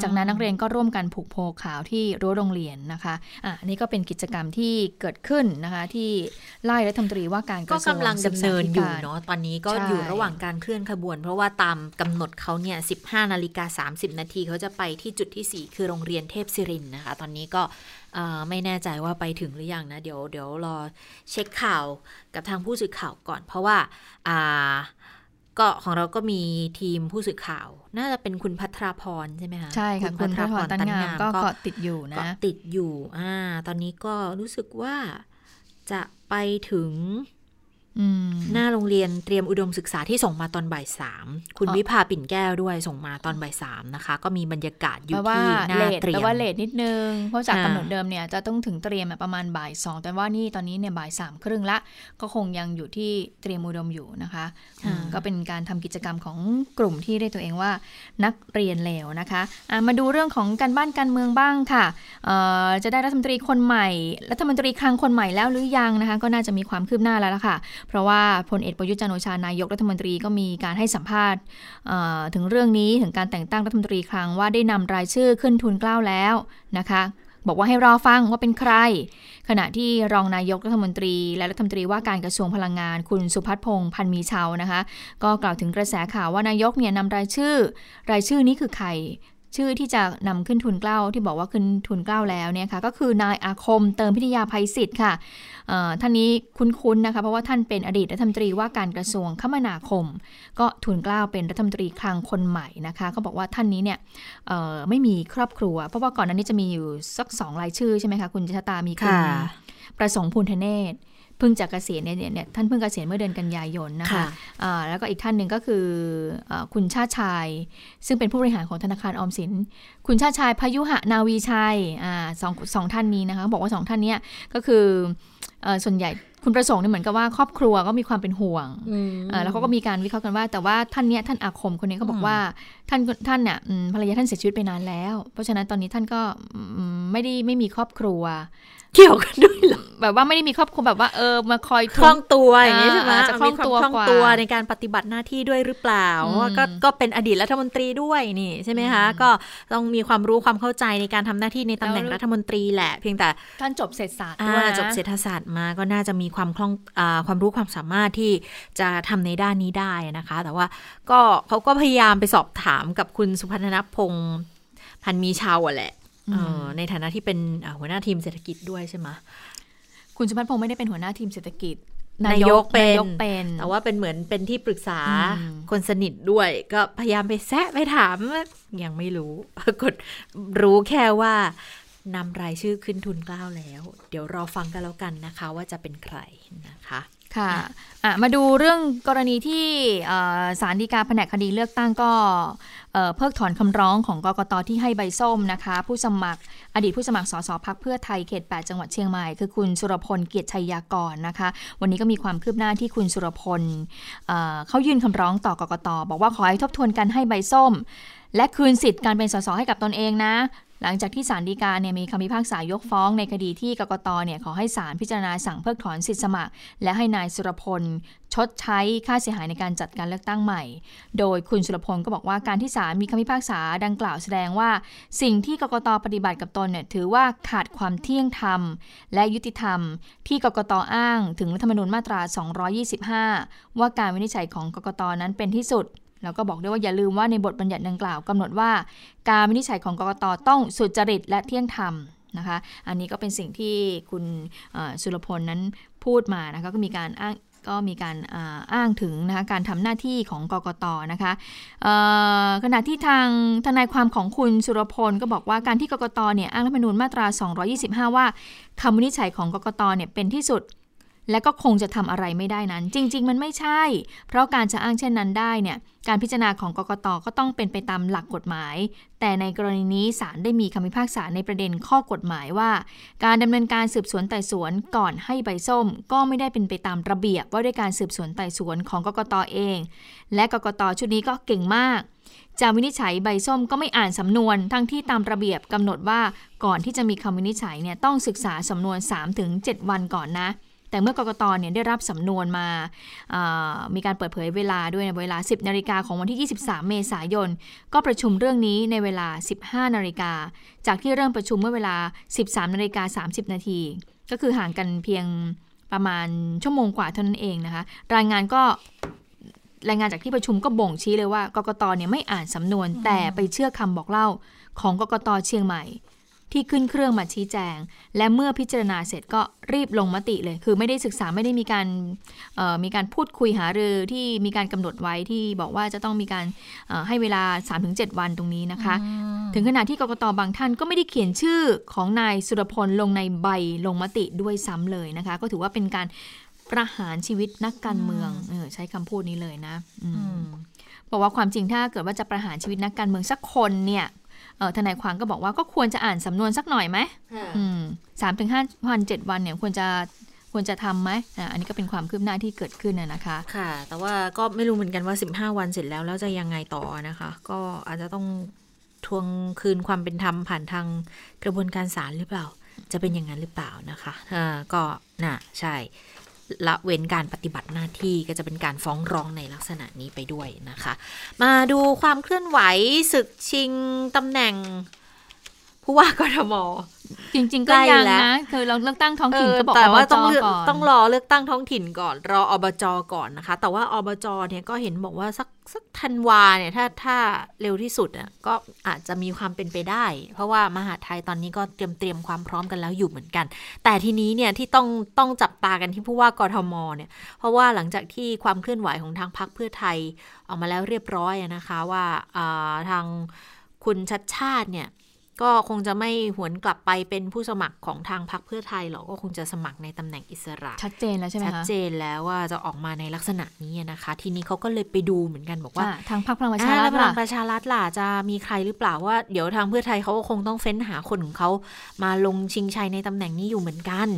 จากนั้นนักเรียนก็ร่วมกันผูกโพขาวที่รั้วโรงเรียนนะคะอ่ะนี่ก็เป็นกิจกรรมที่เกิดขึ้นนะคะที่ไล่รัฐมนตรีว่าการกระทรวงศึกษาธิการก็กำลังดำเนินอยู่เนาะตอนนี้ก็อยู่ระหว่างการเคลื่อนขบวนเพราะว่าตามกำหนดเขาเนี่ย สิบห้านาฬิกาสามสิบนาที นาทีเขาจะไปที่จุดที่สี่คือโรงเรียนเทพศิรินนะคะตอนนี้ก็ไม่แน่ใจว่าไปถึงหรือยังนะเดี๋ยวเดี๋ยวรอเช็คข่าวกับทางผู้สื่อข่าวก่อนเพราะว่าก็ของเราก็มีทีมผู้สื่อข่าวน่าจะเป็นคุณภัทราพรใช่ไหมคะใช่ค่ะคุณภัทราพรตันงามก็เกาะติดอยู่นะเกาะติดอยู่อ่าตอนนี้ก็รู้สึกว่าจะไปถึง หน้าโรงเรียนเตรียมอุดมศึกษาที่ส่งมาตอนบ่ายสามคุณวิภาปิ่นแก้วด้วยส่งมาตอนบ่ายสามนะคะก็มีบรรยากาศอยู่ที่หน้าเตรียมแต่ว่าเลทนิดนึงเพราะจากกำหนดเดิมเนี่ยจะต้องถึงเตรียมประมาณบ่ายสองแต่ว่านี่ตอนนี้เนี่ยบ่ายสามครึ่งละก็คงยังอยู่ที่เตรียมอุดมอยู่นะคะก็เป็นการทำกิจกรรมของกลุ่มที่เรียกตัวเองว่านักเรียนเลวนะคะมาดูเรื่องของการบ้านการเมืองบ้างค่ะจะได้รัฐมนตรีคนใหม่รัฐมนตรีคลังคนใหม่แล้วหรือยังนะคะก็น่าจะมีความคืบหน้าแล้วล่ะค่ะเพราะว่าพลเอกประยุทธ์จันทร์โอชานายกรัฐมนตรีก็มีการให้สัมภาษณ์ถึงเรื่องนี้ถึงการแต่งตั้งรัฐมนตรีคลังว่าได้นำรายชื่อขึ้นทูลเกล้าแล้วนะคะบอกว่าให้รอฟังว่าเป็นใครขณะที่รองนายกรัฐมนตรีและรัฐมนตรีว่าการกระทรวงพลังงานคุณสุพัฒน์พงษ์พันมีเชานะคะก็กล่าวถึงกระแสข่าวว่านายกเนี่ยนำรายชื่อรายชื่อนี้คือใครชื่อที่จะนำขึ้นทุนเกล้าที่บอกว่าขึ้นทุนเกล้าแล้วเนี่ยค่ะก็คือนายอาคมเติมพิทยาภัยศิษฐ์ค่ะท่านนี้คุ้นๆนะคะเพราะว่าท่านเป็นอดีตรัฐมนตรีว่าการกระทรวงคมนาคมก็ทุนเกล้าเป็นรัฐมนตรีคลังคนใหม่นะคะก็บอกว่าท่านนี้เนี่ยไม่มีครอบครัวเพราะว่าก่อนหน้านี้จะมีอยู่สักสองรายชื่อใช่ไหมคะคุณชะตามีคุณประสงค์พูนทเนศเพิ่งจากเกษียณเนี่ยท่านเพิ่งเกษียณเมื่อเดือนกันยายนนะคะะแล้วก็อีกท่านหนึ่งก็คืออคุณชาติชายซึ่งเป็นผู้บริหารของธนาคารออมสินคุณชาติชายพยุหะนาวีชัยอสองสองท่านนี้นะคะบอกว่าสองท่านนี้ก็คือส่วนใหญ่คุณประสงค์เนี่ยเหมือนกับว่าครอบครัวก็มีความเป็นห่วงแล้วเขาก็มีการวิเคราะห์กันว่าแต่ว่าท่านเนี้ยท่านอาคมคนนี้ก็บอกว่าท่านท่านเนี่ยภรรยาท่านเสียชีวิตไปนานแล้วเพราะฉะนั้นตอนนี้ท่านก็ไม่ได้ไม่มีครอบครัวเกี่ยวกันด้วยหรอแบบว่าไม่ได้มีครอบครัวแบบว่าเออมาคอยคล่องตัวอย่างนี้ใช่ไหมจะคล่องตัวคล่องตัวในการปฏิบัติหน้าที่ด้วยหรือเปล่าก็ก็เป็นอดีตรัฐมนตรีด้วยนี่ใช่ไหมคะก็ต้องมีความรู้ความเข้าใจในการทำหน้าที่ในตำแหน่งรัฐมนตรีแหละเพียงแต่ท่านจบเศรษฐศาสตร์ด้วยจบเศรษฐศาสตร์มาก็น่าจะมีความคล่องความรู้ความสามารถที่จะทำในด้านนี้ได้นะคะแต่ว่าก็เขาก็พยายามไปสอบถามกับคุณสุพัฒนพงษ์พันมีชาวแหละในฐานะที่เป็นหัวหน้าทีมเศรษฐกิจด้วยใช่ไหมคุณสุพัฒน์พงษ์ไม่ได้เป็นหัวหน้าทีมเศรษฐกิจนายกเป็นแต่ว่าเป็นเหมือนเป็นที่ปรึกษาคนสนิทด้วยก็พยายามไปแซะไปถามยังไม่รู้ปรากฏรู้แค่ว่านำรายชื่อขึ้นทุนเกล้าแล้วเดี๋ยวรอฟังกันแล้วกันนะคะว่าจะเป็นใครนะคะค่ะมาดูเรื่องกรณีที่ศาลฎีกาแผนกคดีเลือกตั้งก็เพิกถอนคำร้องของกกต.ที่ให้ใบส้มนะคะผู้สมัครอดีตผู้สมัครสสพรรคเพื่อไทยเขตแปดจังหวัดเชียงใหม่คือคุณสุรพลเกียรติชัยยากรนะคะวันนี้ก็มีความคืบหน้าที่คุณสุรพลเขายื่นคำร้องต่อกกต.บอกว่าขอให้ทบทวนการให้ใบส้มและคืนสิทธิ์การเป็นสสให้กับตนเองนะหลังจากที่ศาลฎีกาเนี่ยมีคำพิพากษายกฟ้องในคดีที่กกตเนี่ยขอให้ศาลพิจารณาสั่งเพิกถอนสิทธิสมัครและให้นายสุรพลชดใช้ค่าเสียหายในการจัดการเลือกตั้งใหม่โดยคุณสุรพลก็บอกว่าการที่ศาลมีคำพิพากษาดังกล่าวแสดงว่าสิ่งที่กกตปฏิบัติกับตนเนี่ยถือว่าขาดความเที่ยงธรรมและยุติธรรมที่กกตอ้างถึงรัฐธรรมนูญมาตราสองร้อยยี่สิบห้าว่าการวินิจฉัยของกกตนั้นเป็นที่สุดแล้วก็บอกด้วยว่าอย่าลืมว่าในบทบัญญัติดังกล่าวกำหนดว่าการวินิจฉัยของกกต.ต้องสุจริตและเที่ยงธรรมนะคะอันนี้ก็เป็นสิ่งที่คุณสุรพลนั้นพูดมานะคะก็มีการอ้างก็มีการอ้างถึงนะคะการทำหน้าที่ของกกต.นะคะขณะที่ทางทนายความของคุณสุรพลก็บอกว่าการที่กกต.เนี่ยอ้างรัฐธรรมนูญมาตราสองร้อยยี่สิบห้าว่าคำวินิจฉัยของกกต.เนี่ยเป็นที่สุดและก็คงจะทำอะไรไม่ได้นั้นจริงๆมันไม่ใช่เพราะการจะอ้างเช่นนั้นได้เนี่ยการพิจารณาของกกตก็ต้องเป็นไปตามหลักกฎหมายแต่ในกรณีนี้ศาลได้มีคำพิพากษาในประเด็นข้อกฎหมายว่าการดำเนินการสืบสวนไต่สวนก่อนให้ใบส้มก็ไม่ได้เป็นไปตามระเบียบว่าด้วยการสืบสวนไต่สวนของกกตเองและกกตชุดนี้ก็เก่งมากจะวินิจฉัยใบส้มก็ไม่อ่านสำนวนทั้งที่ตามระเบียบกำหนดว่าก่อนที่จะมีคำวินิจฉัยเนี่ยต้องศึกษาสำนวน สามถึงเจ็ด วันก่อนนะแต่เมื่อกกตเนี่ยได้รับสำนวนมามีการเปิดเผยเวลาด้วยเวลา สิบนาฬิกา นของวันที่ยี่สิบสามเมษายนก็ประชุมเรื่องนี้ในเวลา สิบห้านาฬิกา นจากที่เริ่มประชุมเมื่อเวลา สิบสามนาฬิกาสามสิบนาที นก็คือห่างกันเพียงประมาณชั่วโมงกว่าเท่านั้นเองนะคะรายงานก็รายงานจากที่ประชุมก็บ่งชี้เลยว่ากกตเนี่ยไม่อ่านสำนวนแต่ไปเชื่อคำบอกเล่าของกกตเชียงใหม่ที่ขึ้นเครื่องมาชี้แจงและเมื่อพิจารณาเสร็จก็รีบลงมติเลยคือไม่ได้ศึกษาไม่ได้มีการมีการพูดคุยหารือที่มีการกำหนดไว้ที่บอกว่าจะต้องมีการให้เวลา สามถึงเจ็ด วันตรงนี้นะคะถึงขนาดที่กกตบางท่านก็ไม่ได้เขียนชื่อของนายสุรพลลงในใบลงมติด้วยซ้ำเลยนะคะก็ถือว่าเป็นการ ประหารชีวิตนักการเมืองเออใช้คำพูดนี้เลยนะบอกว่าความจริงถ้าเกิดว่าจะประหารชีวิตนักการเมืองสักคนเนี่ยทนายความก็บอกว่าก็ควรจะอ่านสำนวนสักหน่อยไหมสามถึงห้าวันเจ็ดวันเนี่ยควรจะควรจะทำไหมอันนี้ก็เป็นความคืบหน้าที่เกิดขึ้นนะคะค่ะแต่ว่าก็ไม่รู้เหมือนกันว่าสิบห้าวันเสร็จแล้วแล้วจะยังไงต่อนะคะก็อาจจะต้องทวงคืนความเป็นธรรมผ่านทางกระบวนการศาลหรือเปล่าจะเป็นอย่างนั้นหรือเปล่านะคะก็น่ะใช่ละเว้นการปฏิบัติหน้าที่ก็จะเป็นการฟ้องร้องในลักษณะนี้ไปด้วยนะคะมาดูความเคลื่อนไหวศึกชิงตำแหน่งผู้ว่ากทม.จริงๆก็ยังนะคือเราเลือกตั้งท้องถิ่นก็บอกแต่ว่าต้องต้องรอเลือกตั้งท้องถิ่นก่อนรออบจ.ก่อนนะคะแต่ว่าอบจ.เนี่ยก็เห็นบอกว่าสักสักธันวาเนี่ยถ้าถ้าเร็วที่สุดอ่ะก็อาจจะมีความเป็นไปได้เพราะว่ามหาไทยตอนนี้ก็เตรียมเตรียมความพร้อมกันแล้วอยู่เหมือนกันแต่ทีนี้เนี่ยที่ต้องต้องจับตากันที่ผู้ว่ากทม.เนี่ยเพราะว่าหลังจากที่ความเคลื่อนไหวของทางพรรคเพื่อไทยออกมาแล้วเรียบร้อยนะคะว่าทางคุณชัชชาติเนี่ยก็คงจะไม่หวนกลับไปเป็นผู้สมัครของทางพรรคเพื่อไทยหรอกก็คงจะสมัครในตำแหน่งอิสระชัดเจนแล้วใช่ไหมคะชัดเจนแล้วว่าจะออกมาในลักษณะนี้นะคะทีนี้เขาก็เลยไปดูเหมือนกันบอกว่าทางพรรคพลังประชารัฐพลังประชารัฐล่ะจะมีใครหรือเปล่าว่าเดี๋ยวทางเพื่อไทยเขาก็คงต้องเฟ้นหาคนของเขามาลงชิงชัยในตำแหน่งนี้อยู่เหมือนกัน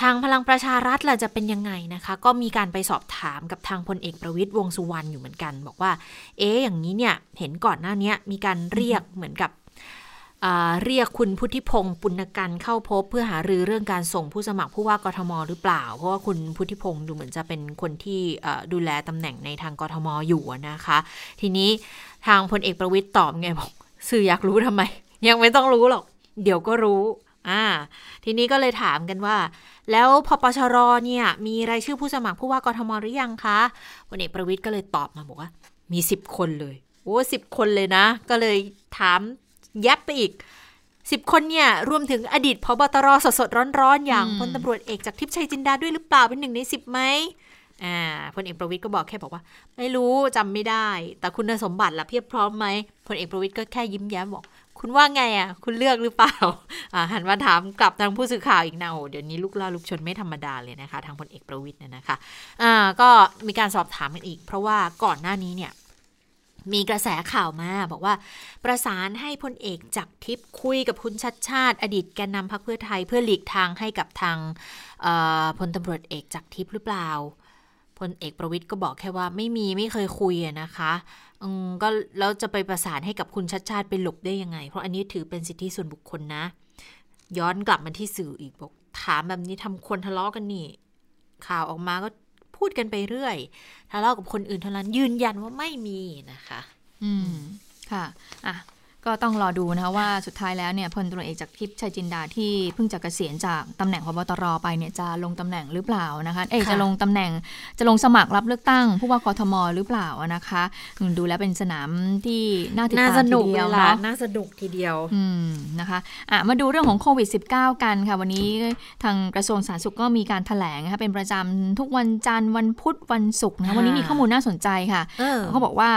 ทางพลังประชารัฐล่ะจะเป็นยังไงนะคะก็มีการไปสอบถามกับทางพลเอกประวิตรวงษ์สุวรรณอยู่เหมือนกันบอกว่าเอ๊ะอย่างนี้เนี่ยเห็นก่อนหน้านี้มีการเรียกเหมือนกับเรียกคุณพุทธิพงษ์ปุณกันเข้าพบเพื่อหารือเรื่องการส่งผู้สมัครผู้ว่ากทม.หรือเปล่าเพราะว่าคุณพุทธิพงษ์ดูเหมือนจะเป็นคนที่ดูแลตำแหน่งในทางกทม.อยู่นะคะทีนี้ทางพลเอกประวิตรตอบไงบอกสื่ออยากรู้ทำไมยังไม่ต้องรู้หรอกเดี๋ยวก็รู้อ่าทีนี้ก็เลยถามกันว่าแล้วพปชร.เนี่ยมีรายชื่อผู้สมัครผู้ว่ากทม.หรือยังคะพลเอกประวิตรก็เลยตอบมาบอกว่ามีสิบคนเลยโอ้สิบคนเลยนะก็เลยถามยับไปอีกสิบคนเนี่ยรวมถึงอดีตผบ.ตร.สดๆร้อนๆอย่างพลตำรวจเอกจากทิพย์ชัยจินดาด้วยหรือเปล่าเป็นหนึ่งในสิบไหมอ่าพลเอกประวิตรก็บอกแค่บอกว่าไม่รู้จำไม่ได้แต่คุณสมบัติล่ะเพียบพร้อมไหมพลเอกประวิตรก็แค่ยิ้มแย้มบอกคุณว่าไงอ่ะคุณเลือกหรือเปล่าอ่าหันมาถามกลับทางผู้สื่อข่าวอีกนะโอ้เดี๋ยวนี้ลูกล่อลูกชนไม่ธรรมดาเลยนะคะทางพลเอกประวิตรเนี่ยนะคะอ่าก็มีการสอบถามกันอีกเพราะว่าก่อนหน้านี้เนี่ยมีกระแสข่าวมาบอกว่าประสานให้พลเอกจักรทิพย์คุยกับคุณชัชชาติอดีตแกนนำพรรคเพื่อไทยเพื่อหลีกทางให้กับทางพลตำรวจเอกจักรทิพย์หรือเปล่าพลเอกประวิตรก็บอกแค่ว่าไม่มีไม่เคยคุยนะคะก็แล้วจะไปประสานให้กับคุณชัชชาติไปหลบได้ยังไงเพราะอันนี้ถือเป็นสิทธิส่วนบุคคลนะย้อนกลับมาที่สื่ออีกบอกถามแบบนี้ทำคนทะเลาะกันนี่ข่าวออกมาก็พูดกันไปเรื่อยทะเลาะกับคนอื่นเท่านั้นยืนยันว่าไม่มีนะคะอืมค่ะอ่ะก็ต้องรอดูนะคะว่าสุดท้ายแล้วเนี่ยพลตำรวจเอกจากทิพย์ชัยจินดาที่เพิ่งจะเกษียณจากตำแหน่งผบ.ตร.ไปเนี่ยจะลงตำแหน่งหรือเปล่านะคะเอ๊ะจะลงตำแหน่งจะลงสมัครรับเลือกตั้งผู้ว่ากทม.หรือเปล่านะคะดูแล้วเป็นสนามที่น่าติดตามทีเดียวเนาะน่าสนุกทีเดียวอืมนะคะอ่ะมาดูเรื่องของโควิด สิบเก้า กันค่ะวันนี้ทางกระทรวงสาธารณสุขก็มีการแถลงนะคะเป็นประจำทุกวันจันทร์วันพุธวันศุกร์นะวันนี้มีข้อมูลน่าสนใจค่ะเขาบอกว่า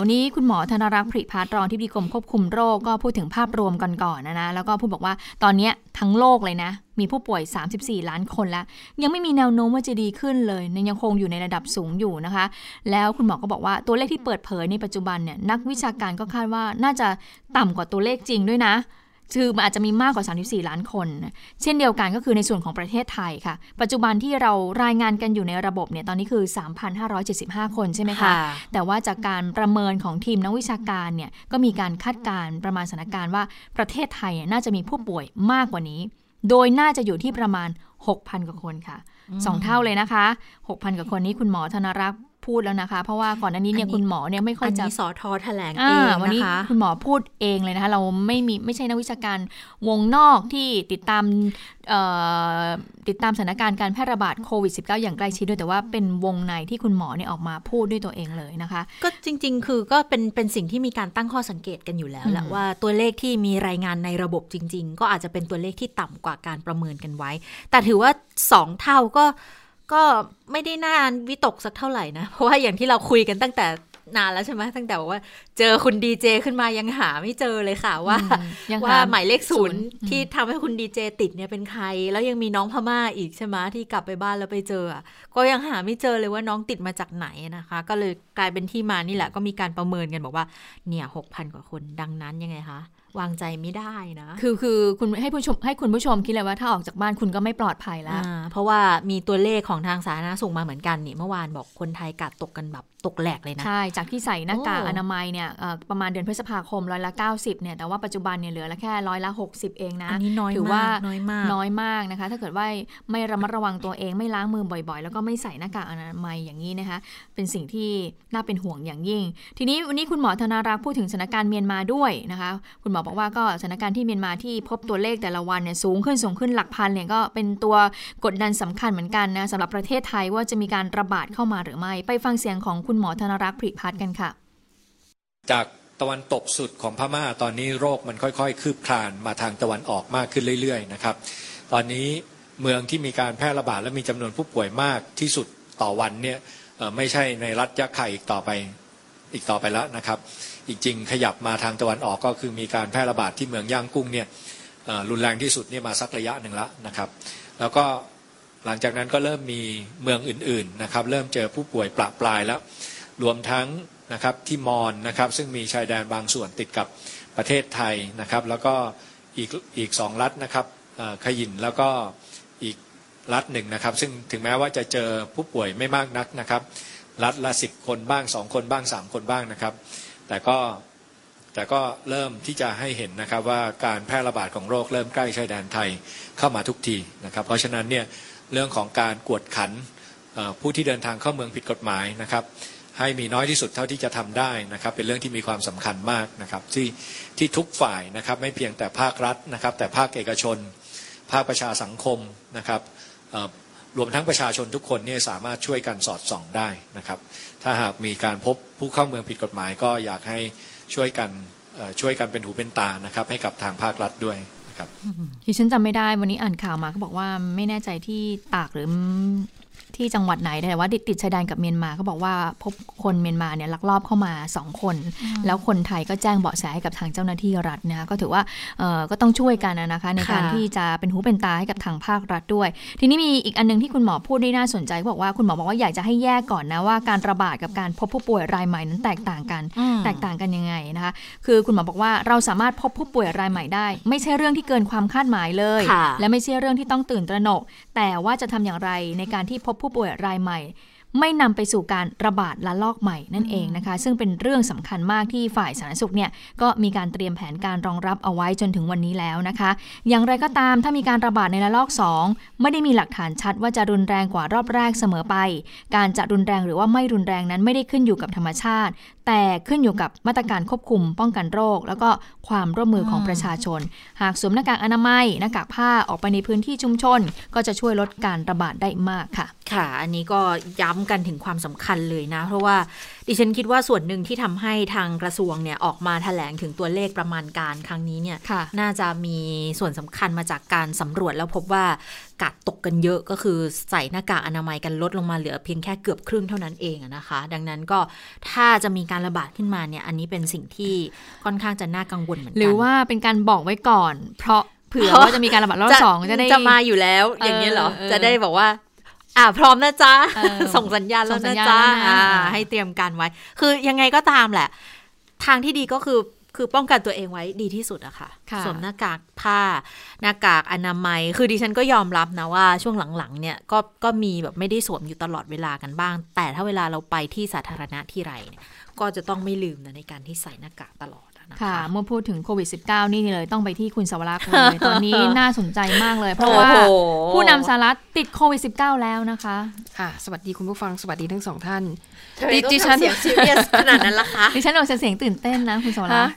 วันนี้คุณหมอธนรักษ์ผลิภัทรรองที่ดีกรมควบคุมโรคก็พูดถึงภาพรวมกันก่อนนะนะแล้วก็พูดบอกว่าตอนนี้ทั้งโลกเลยนะมีผู้ป่วยสามสิบสี่ล้านคนแล้วยังไม่มีแนวโน้มว่าจะดีขึ้นเลยยังคงอยู่ในระดับสูงอยู่นะคะแล้วคุณหมอก็บอกว่าตัวเลขที่เปิดเผยในปัจจุบันเนี่ยนักวิชาการก็คาดว่าน่าจะต่ำกว่าตัวเลขจริงด้วยนะคือมันอาจจะมีมากกว่าสามสิบสี่ล้านคนเช่นเดียวกันก็คือในส่วนของประเทศไทยค่ะปัจจุบันที่เรารายงานกันอยู่ในระบบเนี่ยตอนนี้คือ สามพันห้าร้อยเจ็ดสิบห้าคนใช่ไหมคะแต่ว่าจากการประเมินของทีมนักวิชาการเนี่ยก็มีการคาดการณ์ประมาณสถานการณ์ว่าประเทศไทยน่าจะมีผู้ป่วยมากกว่านี้โดยน่าจะอยู่ที่ประมาณ หกพันกว่าคนค่ะสองเท่าเลยนะคะ หกพันกว่าคนนี้คุณหมอธนรักษ์พูดแล้วนะคะเพราะว่าก่อนหน้านี้เนี่ยคุณหมอเนี่ยไม่ค่อยจะสอทอแถลงเองวันนี้คุณหมอพูดเองเลยนะคะเราไม่มีไม่ใช่นักวิชาการวงนอกที่ติดตามติดตามสถานการณ์การแพร่ระบาดโควิด สิบเก้า อย่างใกล้ชิดด้วยแต่ว่าเป็นวงในที่คุณหมอเนี่ยออกมาพูดด้วยตัวเองเลยนะคะก็จริงๆคือก็เป็นเป็นสิ่งที่มีการตั้งข้อสังเกตกันอยู่แล้วแหละว่าตัวเลขที่มีรายงานในระบบจริงๆก็อาจจะเป็นตัวเลขที่ต่ำกว่าการประเมินกันไว้แต่ถือว่าสองเท่าก็ก็ไม่ได้น่าวิตกสักเท่าไหร่นะเพราะว่าอย่างที่เราคุยกันตั้งแต่ นานแล้วใช่ไหมตั้งแต่บอกว่าเจอคุณดีเจขึ้นมายังหาไม่เจอเลยค่ะว่าว่าหมายเลขศูนย์ที่ทำให้คุณดีเจติดเนี่ยเป็นใครแล้วยังมีน้องพม่าอีกใช่ไหมที่กลับไปบ้านแล้วไปเจอก็ยังหาไม่เจอเลยว่าน้องติดมาจากไหนนะคะก็เลยกลายเป็นที่มานี่แหละก็มีการประเมินกันบอกว่าเนี่ยหกพันกว่าคนดังนั้นยังไงคะวางใจไม่ได้นะคือคือคุณให้ผู้ชมให้คุณผู้ชมคิดเลยว่าถ้าออกจากบ้านคุณก็ไม่ปลอดภัยแล้วเพราะว่ามีตัวเลขของทางสาธารณสุขมาเหมือนกันนี่เมื่อวานบอกคนไทยกาดตกกันแบบตกแหลกเลยนะใช่จากที่ใส่หน้ากากอนามัยเนี่ยประมาณเดือนพฤษภาคมร้อยละเก้าสิบเนี่ยแต่ว่าปัจจุบันเนี่ยเหลือละแค่ร้อยละหกสิบเองนะอันนี้น้อยมากถือว่าน้อยมากน้อยมากนะคะถ้าเกิดว่าไม่ระมัดระวังตัวเองไม่ล้างมือบ่อยๆแล้วก็ไม่ใส่หน้ากากอนามัยอย่างนี้นะคะเป็นสิ่งที่น่าเป็นห่วงอย่างยิ่งทีนี้วันนี้คุณหมอธนารักษ์พูดถึงสถานการณ์เมียนมาด้วยนะคะคุณหมอบอกว่าก็สถานการณ์ที่เมียนมาที่พบตัวเลขแต่ละวันเนี่ยสูงขึ้นสูงขึ้นหลักพันเนี่ยก็เป็นตัวกดดันสำคัญเหมือนกันนะสำหรับประเทศไทยว่าจะมีการระบาดเข้ามาหรือไม่ไปฟังเสียงของคุณหมอธนรักษ์ผลิพัฒน์กันค่ะจากตะวันตกสุดของพม่าตอนนี้โรคมันค่อยๆคืบคลานมาทางตะวันออกมากขึ้นเรื่อยๆนะครับตอนนี้เมืองที่มีการแพร่ระบาดและมีจำนวนผู้ป่วยมากที่สุดต่อวันเนี่ยไม่ใช่ในรัฐยะไข่อีกต่อไปอีกต่อไปแล้วนะครับอีกจริงขยับมาทางตะวันออกก็คือมีการแพร่ระบาดที่เมืองย่างกุ้งเนี่ยรุนแรงที่สุดเนี่ยมาสักระยะหนึ่งแล้วนะครับแล้วก็หลังจากนั้นก็เริ่มมีเมืองอื่นๆนะครับเริ่มเจอผู้ป่วยปะปลายแล้วรวมทั้งนะครับที่มอนนะครับซึ่งมีชายแดนบางส่วนติดกับประเทศไทยนะครับแล้วก็อีกอีกสองรัฐนะครับขยินแล้วก็อีกรัฐหนึ่งนะครับซึ่งถึงแม้ว่าจะเจอผู้ป่วยไม่มากนักนะครับรัฐละสิบคนบ้างสองคนบ้างสามคนบ้างนะครับแต่ก็แต่ก็เริ่มที่จะให้เห็นนะครับว่าการแพร่ระบาดของโรคเริ่มใกล้ชายแดนไทยเข้ามาทุกทีนะครับเพราะฉะนั้นเนี่ยเรื่องของการกวดขันผู้ที่เดินทางเข้าเมืองผิดกฎหมายนะครับให้มีน้อยที่สุดเท่าที่จะทำได้นะครับเป็นเรื่องที่มีความสำคัญมากนะครับที่ที่ทุกฝ่ายนะครับไม่เพียงแต่ภาครัฐนะครับแต่ภาคเอกชนภาคประชาสังคมนะครับรวมทั้งประชาชนทุกคนเนี่ยสามารถช่วยกันสอดส่องได้นะครับถ้าหากมีการพบผู้เข้าเมืองผิดกฎหมายก็อยากให้ช่วยกันช่วยกันเป็นหูเป็นตานะครับให้กับทางภาครัฐด้วยนะครับที่ฉันจำไม่ได้วันนี้อ่านข่าวมาเขาบอกว่าไม่แน่ใจที่ตากหรือที่จังหวัดไหนแต่ว่าติดชายแดนกับเมียนมาเขาบอกว่าพบคนเมียนมาเนี่ยลักลอบเข้ามาสองคนแล้วคนไทยก็แจ้งเบาะแสให้กับทางเจ้าหน้าที่รัฐนะคะก็ถือว่าก็ต้องช่วยกันนะคะในการที่จะเป็นหูเป็นตาให้กับทางภาครัฐด้วยทีนี้มีอีกอันนึงที่คุณหมอพูดได้น่าสนใจบอกว่าคุณหมอบอกว่าอยากจะให้แยกก่อนนะว่าการระบาดกับการพบผู้ป่วยรายใหม่นั้นแตกต่างกันแตกต่างกันยังไงนะคะคือคุณหมอบอกว่าเราสามารถพบผู้ป่วยรายใหม่ได้ไม่ใช่เรื่องที่เกินความคาดหมายเลยและไม่ใช่เรื่องที่ต้องตื่นตระหนกแต่ว่าจะทำอย่างไรในการที่พบผู้ป่วยรายใหม่ไม่นำไปสู่การระบาดระลอกใหม่นั่นเองนะคะซึ่งเป็นเรื่องสำคัญมากที่ฝ่ายสาธารณสุขเนี่ยก็มีการเตรียมแผนการรองรับเอาไว้จนถึงวันนี้แล้วนะคะอย่างไรก็ตามถ้ามีการระบาดในระลอกสองไม่ได้มีหลักฐานชัดว่าจะรุนแรงกว่ารอบแรกเสมอไปการจะรุนแรงหรือว่าไม่รุนแรงนั้นไม่ได้ขึ้นอยู่กับธรรมชาติแต่ขึ้นอยู่กับมาตรการควบคุมป้องกันโรคแล้วก็ความร่วมมือของประชาชนหากสวมหน้ากากอนามัยหน้ากากผ้าออกไปในพื้นที่ชุมชนก็จะช่วยลดการระบาดได้มากค่ะค่ะอันนี้ก็ย้ำกันถึงความสำคัญเลยนะเพราะว่าดิฉันคิดว่าส่วนหนึ่งที่ทำให้ทางกระทรวงเนี่ยออกมาแถลงถึงตัวเลขประมาณการครั้งนี้เนี่ยน่าจะมีส่วนสำคัญมาจากการสำรวจแล้วพบว่ากาดตกกันเยอะก็คือใส่หน้ากากอนามัยกันลดลงมาเหลือเพียงแค่เกือบครึ่งเท่านั้นเองนะคะดังนั้นก็ถ้าจะมีการระบาดขึ้นมาเนี่ยอันนี้เป็นสิ่งที่ค่อนข้างจะน่ากังวลเหมือนกันหรือว่าเป็นการบอกไว้ก่อนเพราะเผื่อว่าจะมีการระบาดรอบสองจะได้จะมาอยู่แล้วอย่างนี้เหรอจะได้บอกว่าอ่าพร้อมนะจ๊ะส่งสัญญาณแล้วนะจ๊ะให้เตรียมการไว้คือยังไงก็ตามแหละทางที่ดีก็คือคือป้องกันตัวเองไว้ดีที่สุดอะค่ะสวมหน้ากากผ้าหน้ากากอนามัยคือดิฉันก็ยอมรับนะว่าช่วงหลังๆเนี่ยก็ก็มีแบบไม่ได้สวมอยู่ตลอดเวลากันบ้างแต่ถ้าเวลาเราไปที่สาธารณะที่ไรก็จะต้องไม่ลืมนะในการที่ใส่หน้ากากตลอดค่ะเมื่อพูดถึงโควิด สิบเก้า นี่เลยต้องไปที่คุณสวรักษ์เลยตอนนี้น่าสนใจมากเลยเพราะว่าผู้นำสหรัฐติดโควิด สิบเก้า แล้วนะคะค่ะสวัสดีคุณผู้ฟังสวัสดีทั้งสองท่านดิฉันเสียงซีเรียสขนาดนั้นล่ะคะดิฉันออกเสียงตื่นเต้นนะคุณสวรักษ์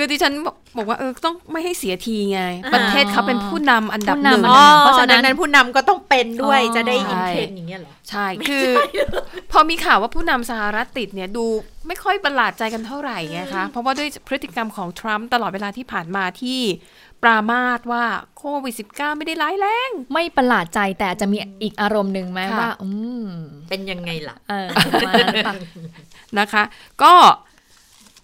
คือดิฉันบอกว่าเออต้องไม่ให้เสียทีไงประเทศเขาเป็นผู้นำอันดับหนึ่งเพราะฉะนั้นผู้นำก็ต้องเป็นด้วยจะได้อินเทรนด์อย่างเงี้ยเหรอใช่คือพอมีข่าวว่าผู้นำสหรัฐติดเนี่ยดูไม่ค่อยประหลาดใจกันเท่าไหร่ไงคะเพราะว่าด้วยพฤติกรรมของทรัมป์ตลอดเวลาที่ผ่านมาที่ปรามาสว่าโควิด สิบเก้า ไม่ได้ร้ายแรงไม่ประหลาดใจแต่อาจจะมีอีกอารมณ์นึงไหมว่าอืมเป็นยังไงล่ะเออ นะคะก็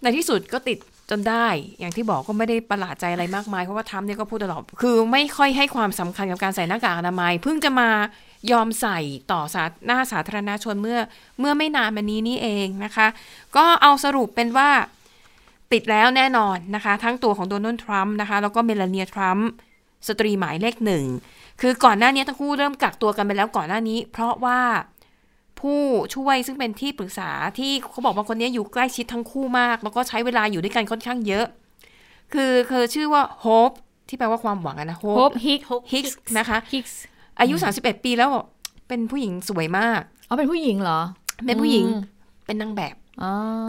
ในที่สุดก็ติดจนได้อย่างที่บอกก็ไม่ได้ประหลาดใจอะไรมากมายเพราะว่าทรัมป์เนี่ยก็พูดตลอดคือไม่ค่อยให้ความสำคัญกับการใส่หน้ากากอนามัยเพิ่งจะมายอมใส่ต่อหน้าสาธารณชนเมื่อเมื่อไม่นานมานี้นี่เองนะคะก็เอาสรุปเป็นว่าติดแล้วแน่นอนนะคะทั้งตัวของโดนัลด์ทรัมป์นะคะแล้วก็เมลาเนียทรัมป์สตรีหมายเลขหนึ่งคือก่อนหน้านี้ทั้งคู่เริ่มกักตัวกันไปแล้วก่อนหน้านี้เพราะว่าผู้ช่วยซึ่งเป็นที่ปรึกษาที่เขาบอกว่าคนนี้อยู่ใกล้ชิดทั้งคู่มากแล้วก็ใช้เวลาอยู่ด้วยกันค่อนข้างเยอะคือเธอชื่อว่า Hope ที่แปลว่าความหวังนะ Hope Hicks นะคะ Hicks อายุสามสิบเอ็ดปีแล้วเป็นผู้หญิงสวยมากอ๋อเป็นผู้หญิงเหรอเป็นผู้หญิงเป็นนางแบบ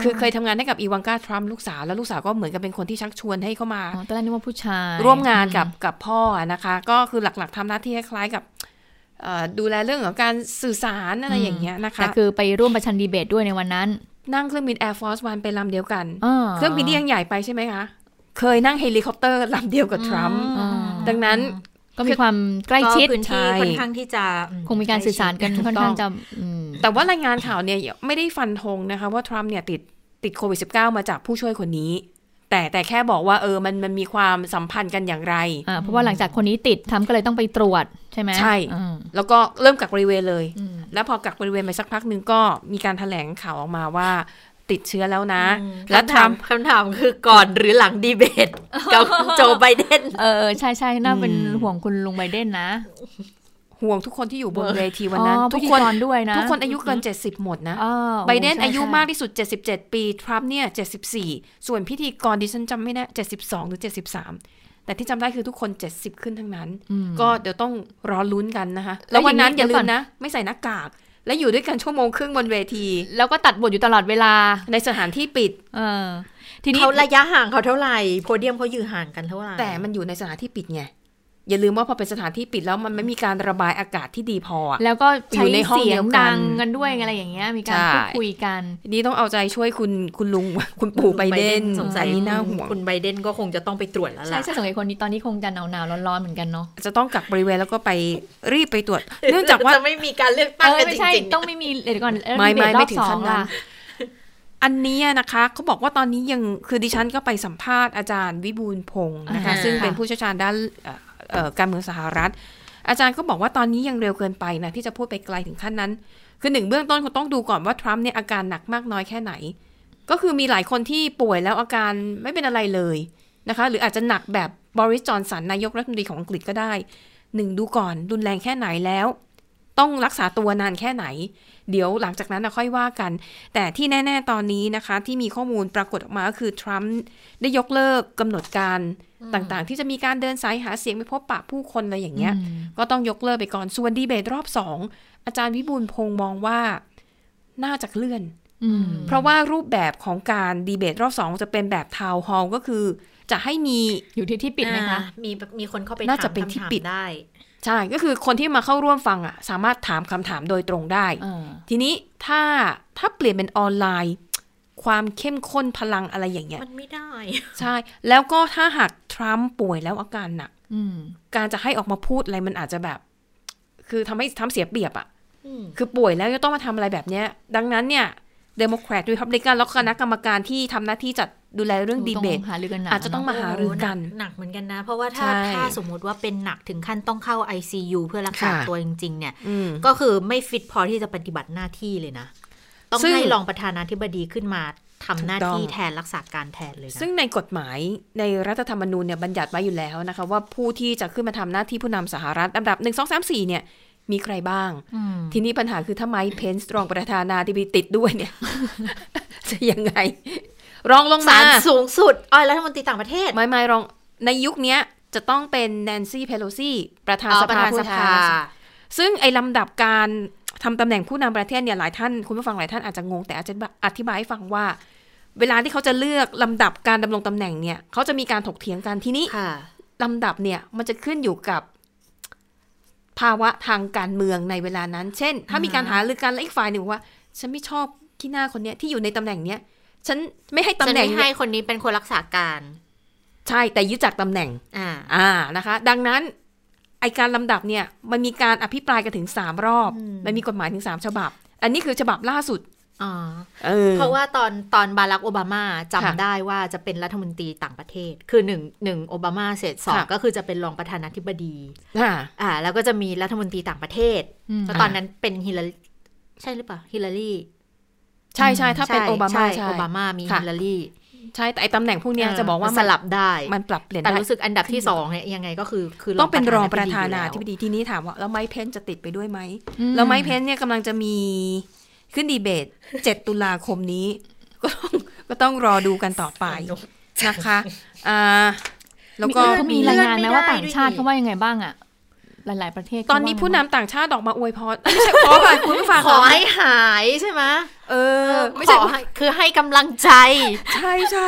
คือเคยทำงานให้กับอีวานกาทรัมป์ลูกสาวแล้วลูกสาวก็เหมือนกับเป็นคนที่ชักชวนให้เข้ามาตอนแรกนึกว่าผู้ชายร่วมงานกับกับพ่อนะคะก็คือหลักๆทำหน้าที่คล้ายๆกับดูแลเรื่องของการสื่อสารอะไรอย่างเงี้ยนะคะแต่คือไปร่วมประชันดีเบตด้วยในวันนั้นนั่งเครื่องบิน Air Force วันไปลำเดียวกันเครื่องบินที่ยังใหญ่ไปใช่ไหมคะเคยนั่งเฮลิคอปเตอร์ลำเดียวกับทรัมป์ดังนั้นก็มีความใกล้ชิดพื้นที่ค่อนข้างที่จะคงมีการสื่อสารกันค่อนข้างจะแต่ว่ารายงานข่าวเนี่ยไม่ได้ฟันธงนะคะว่าทรัมป์เนี่ยติดติดโควิด สิบเก้า มาจากผู้ช่วยคนนี้แต่แต่แค่บอกว่าเออมันมันมีความสัมพันธ์กันอย่างไรเพราะว่าหลังจากคนนี้ติดทรัมป์ก็เลยต้องไปตรวจใช่ไหมใช่แล้วก็เริ่มกักบริเวณเลยแล้วพอกักบริเวณไปสักพักนึงก็มีการแถลงข่าวออกมาว่าติดเชื้อแล้วนะแล้วทำคำถามคือก่อนหรือหลังดีเบตกับโจไบเดนเออใช่ใช่น่าเป็นห่วงคุณลุงไบเดนนะห่วงทุกคนที่อยู่บนเวทีวันนั้นทุกคนด้วยนะทุกคนอายุเกินเจ็ดสิบหมดนะไบเดนอายุมากที่สุดเจ็ดสิบเจ็ดปีทรัมป์เนี่ยเจ็ดสิบสี่ส่วนพิธีกรดิฉันจำไม่ได้เจ็ดสิบสองหรือเจ็ดสิบสามแต่ที่จำได้คือทุกคนเจ็ดสิบขึ้นทั้งนั้นก็เดี๋ยวต้องรอลุ้นกันนะคะแล้ววันนั้นอย่าลืมนะไม่ใส่หน้ากากและอยู่ด้วยกันชั่วโมงครึ่งบนเวทีแล้วก็ตัดบทอยู่ตลอดเวลาในสถานที่ปิดเออทีนี้เขาระยะห่างเขาเท่าไหร่โพเดียมเขาอยู่ห่างกันเท่าไหร่แต่มันอยู่ในสถานที่ปิดไงอย่าลืมว่าพอเป็นสถานที่ปิดแล้วมันไม่มีการระบายอากาศที่ดีพอแล้วก็ใช้เสียงดังกันด้วยอะไรอย่างเงี้ยมีการพูดคุยกันนี่ต้องเอาใจช่วยคุณคุณลุงคุณปู่ไบเดนสงสัยนี่น่าห่วงคุณไบเดนก็คงจะต้องไปตรวจแล้วล่ะใช่ใช่สงสัยคนนี้ตอนนี้คงจะหนาวๆร้อนๆเหมือนกันเนาะจะต้องกักบริเวณแล้วก็ไปรีบไปตรวจเนื่องจากว่าจะไม่มีการเลือกตั้งกันจริงๆต้องไม่มีเดี๋ยวก่อนไม่ไม่ไม่ถึงขั้นนั้นอันนี้นะคะเขาบอกว่าตอนนี้ยังคือดิฉันก็ไปสัมภาษณ์อาจารย์วิบูลย์พงศ์นะคะซึ่งเป็นผู้เชี่ยวชาญด้านการเมืองสหรัฐอาจารย์ก็บอกว่าตอนนี้ยังเร็วเกินไปนะที่จะพูดไปไกลถึงขั้นนั้นคือหนึ่งเบื้องต้นเขาต้องดูก่อนว่าทรัมป์เนี่ยอาการหนักมากน้อยแค่ไหนก็คือมีหลายคนที่ป่วยแล้วอาการไม่เป็นอะไรเลยนะคะหรืออาจจะหนักแบบบริสจอนสันนายกรัฐมนตรีของอังกฤษก็ได้หนึ่งดูก่อนรุนแรงแค่ไหนแล้วต้องรักษาตัวนานแค่ไหนเดี๋ยวหลังจากนั้นค่อยว่ากันแต่ที่แน่ๆตอนนี้นะคะที่มีข้อมูลปรากฏออกมาก็คือทรัมป์ได้ยกเลิกกำหนดการต่างๆที่จะมีการเดินสายหาเสียงไปพบปะผู้คนอะไรอย่างเงี้ยก็ต้องยกเลิกไปก่อนส่วนดีเบตรอบสองอาจารย์วิบูลย์พงศ์มองว่าน่าจะเลื่อนเพราะว่ารูปแบบของการดีเบตรอบสองจะเป็นแบบทาวน์ฮอลล์ก็คือจะให้มีอยู่ที่ที่ปิดไหมคะมีมีคนเข้าไปถามน่าจะเป็นที่ปิดได้ใช่ก็คือคนที่มาเข้าร่วมฟังอ่ะสามารถถามคำถามโดยตรงได้ทีนี้ถ้าถ้าเปลี่ยนเป็นออนไลน์ความเข้มข้นพลังอะไรอย่างเงี้ยมันไม่ได้ใช่แล้วก็ถ้าหากทรัมป์ป่วยแล้วอาการหนักการจะให้ออกมาพูดอะไรมันอาจจะแบบคือทำให้ทรัมป์เสียเปรียบอ่ะคือป่วยแล้วก็ต้องมาทำอะไรแบบเนี้ยดังนั้นเนี่ยเดโมแครตรีพับลิกันแล้วคณะกรรมการที่ทำหน้าที่จัดดูแลเรื่องดีเบตอาจจะต้องมาหารือกันหนักเหมือนกันนะเพราะว่าถ้าถ้าสมมติว่าเป็นหนักถึงขั้นต้องเข้า ไอ ซี ยู เพื่อรักษาตัวจริงๆเนี่ยก็คือไม่ฟิตพอที่จะปฏิบัติหน้าที่เลยนะต้องให้รองประธานาธิบดีขึ้นมาทำหน้าที่แทนรักษาการแทนเลยนะซึ่งในกฎหมายในรัฐธรรมนูญเนี่ยบัญญัติไว้อยู่แล้วนะคะว่าผู้ที่จะขึ้นมาทำหน้าที่ผู้นำสหรัฐอันดับหนึ่ง สอง สาม สี่เนี่ยมีใครบ้างทีนี้ปัญหาคือถ้าไมค์เพนซ์รองประธานาธิบดีติดด้วยเนี่ยจะยังไงรองลงมาสูงสุดอ๋อรัฐมนตรีต่างประเทศไม่ไม่รองในยุคนี้จะต้องเป็นแนนซี่เพโลซีประธานสภาผู้แทนซึ่งไอ้ลำดับการทำตำแหน่งผู้นำประเทศเนี่ยหลายท่านคุณผู้ฟังหลายท่านอาจจะงงแต่อาจจะอธิบายให้ฟังว่า เวลาที่เขาจะเลือกลำดับการดำรงตำแหน่งเนี่ยเขาจะมีการถกเถียงกันที่นี้ลำดับเนี่ยมันจะขึ้นอยู่กับภาวะทางการเมืองในเวลานั้นเช่นถ้ามีการหารือกันแล้วอีกฝ่ายหนึ่งว่าฉันไม่ชอบขี้หน้าคนเนี้ยที่อยู่ในตำแหน่งเนี้ยฉันไม่ให้ตำแหน่งฉันไม่ให้คนนี้เป็นคนรักษาการใช่แต่ยึดจากตำแหน่งอ่าอ่านะคะดังนั้นไอการลำดับเนี่ยมันมีการอภิปรายกันถึงสามรอบมันมีกฎหมายถึงสามฉบับอันนี้คือฉบับล่าสุดอ๋อเพราะว่าตอนตอนบารักโอบามาจำได้ว่าจะเป็นรัฐมนตรีต่างประเทศคือหนึ่งหนึ่งโอบามาเสร็จสองก็คือจะเป็นรองประธานาธิบดีอ่าแล้วก็จะมีรัฐมนตรีต่างประเทศแล้วตอนนั้นเป็นฮิลลารีใช่หรือเปล่าฮิลลารีใช่ใช่ถ้าเป็นโอบามาใช่โอบามามีฮิลลารีใช่แต่ไอ้ตำแหน่งพวกนี้จะบอกว่าสลับได้มันปรับเปลี่ยนได้แต่รู้สึกอันดับที่สองเนี่ยยังไงก็คือคือต้องเป็นรองประธานาธิบดีทีนี้ถามว่าแล้วไมค์เพนจะติดไปด้วยไหมแล้วไมค์เพนเนี่ยกำลังจะมีขึ้นดีเบตเจ็ดตุลาคมนี้ก็ต้องก็ต้องรอดูกันต่อไปนะคะอ่าแล้วก็มีรายงานนะว่าต่างชาติเขาว่ายังไงบ้างอะหลายๆประเทศตอนนี้ผู้นำต่างชาติออกมาอวยพรไม่ใช่ขอผ่านคุณผู้ฟังขอให้หายใช่ไหมเออไม่ใช่คือให้กำลังใจใช่ใช่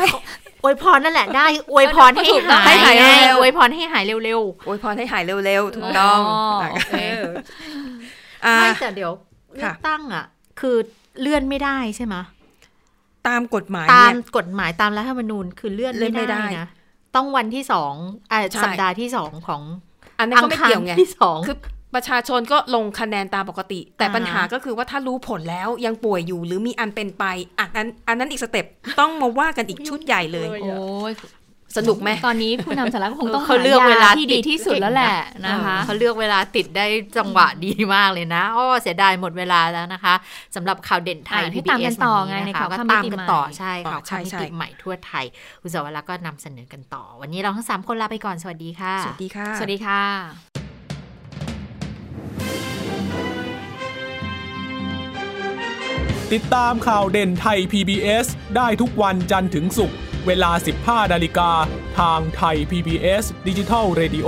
อวยพรนั่นแหละได้อวยพรให้หายให้หายเร็วอวยพรให้หายเร็วๆอวยพรให้หายเร็วๆถูกต้องไม่แต่เดี๋ยวเลือกตั้งอะคือเลื่อนไม่ได้ใช่ไหมตามกฎหมายตามกฎหมายตามรัฐธรรมนูญคือเลื่อนไม่ได้นะต้องวันที่สองสัปดาห์ที่สองของอันนั้นก็ไม่เกี่ยวไงคือประชาชนก็ลงคะแนนตามปกติแต่ปัญหาก็คือว่าถ้ารู้ผลแล้วยังป่วยอยู่หรือมีอันเป็นไปอันนั้นอันนั้นอีกสเต็ปต้องมาว่ากันอีกชุดใหญ่เลยโอ้ยสนุกไหมตอนนี้ผู้นำสาระก็คงต้องเขาเลือกเวลาที่ดีที่สุดแล้วแหละนะคะเขาเลือกเวลาติดได้จังหวะดีมากเลยนะอ้อเสียดายหมดเวลาแล้วนะคะสำหรับข่าวเด่นไทย พี บี เอส ตามกันต่อไงในข่าวก็ตามกันต่อใช่ข่าวมิติใหม่ทั่วไทยคุณสวรรค์ก็นำเสนอกันต่อวันนี้เราทั้งสามคนลาไปก่อนสวัสดีค่ะสวัสดีค่ะสวัสดีค่ะติดตามข่าวเด่นไทย พี บี เอส ได้ทุกวันจันทร์ถึงศุกร์เวลา สิบห้านาฬิกา ทางไทย พี บี เอส Digital Radio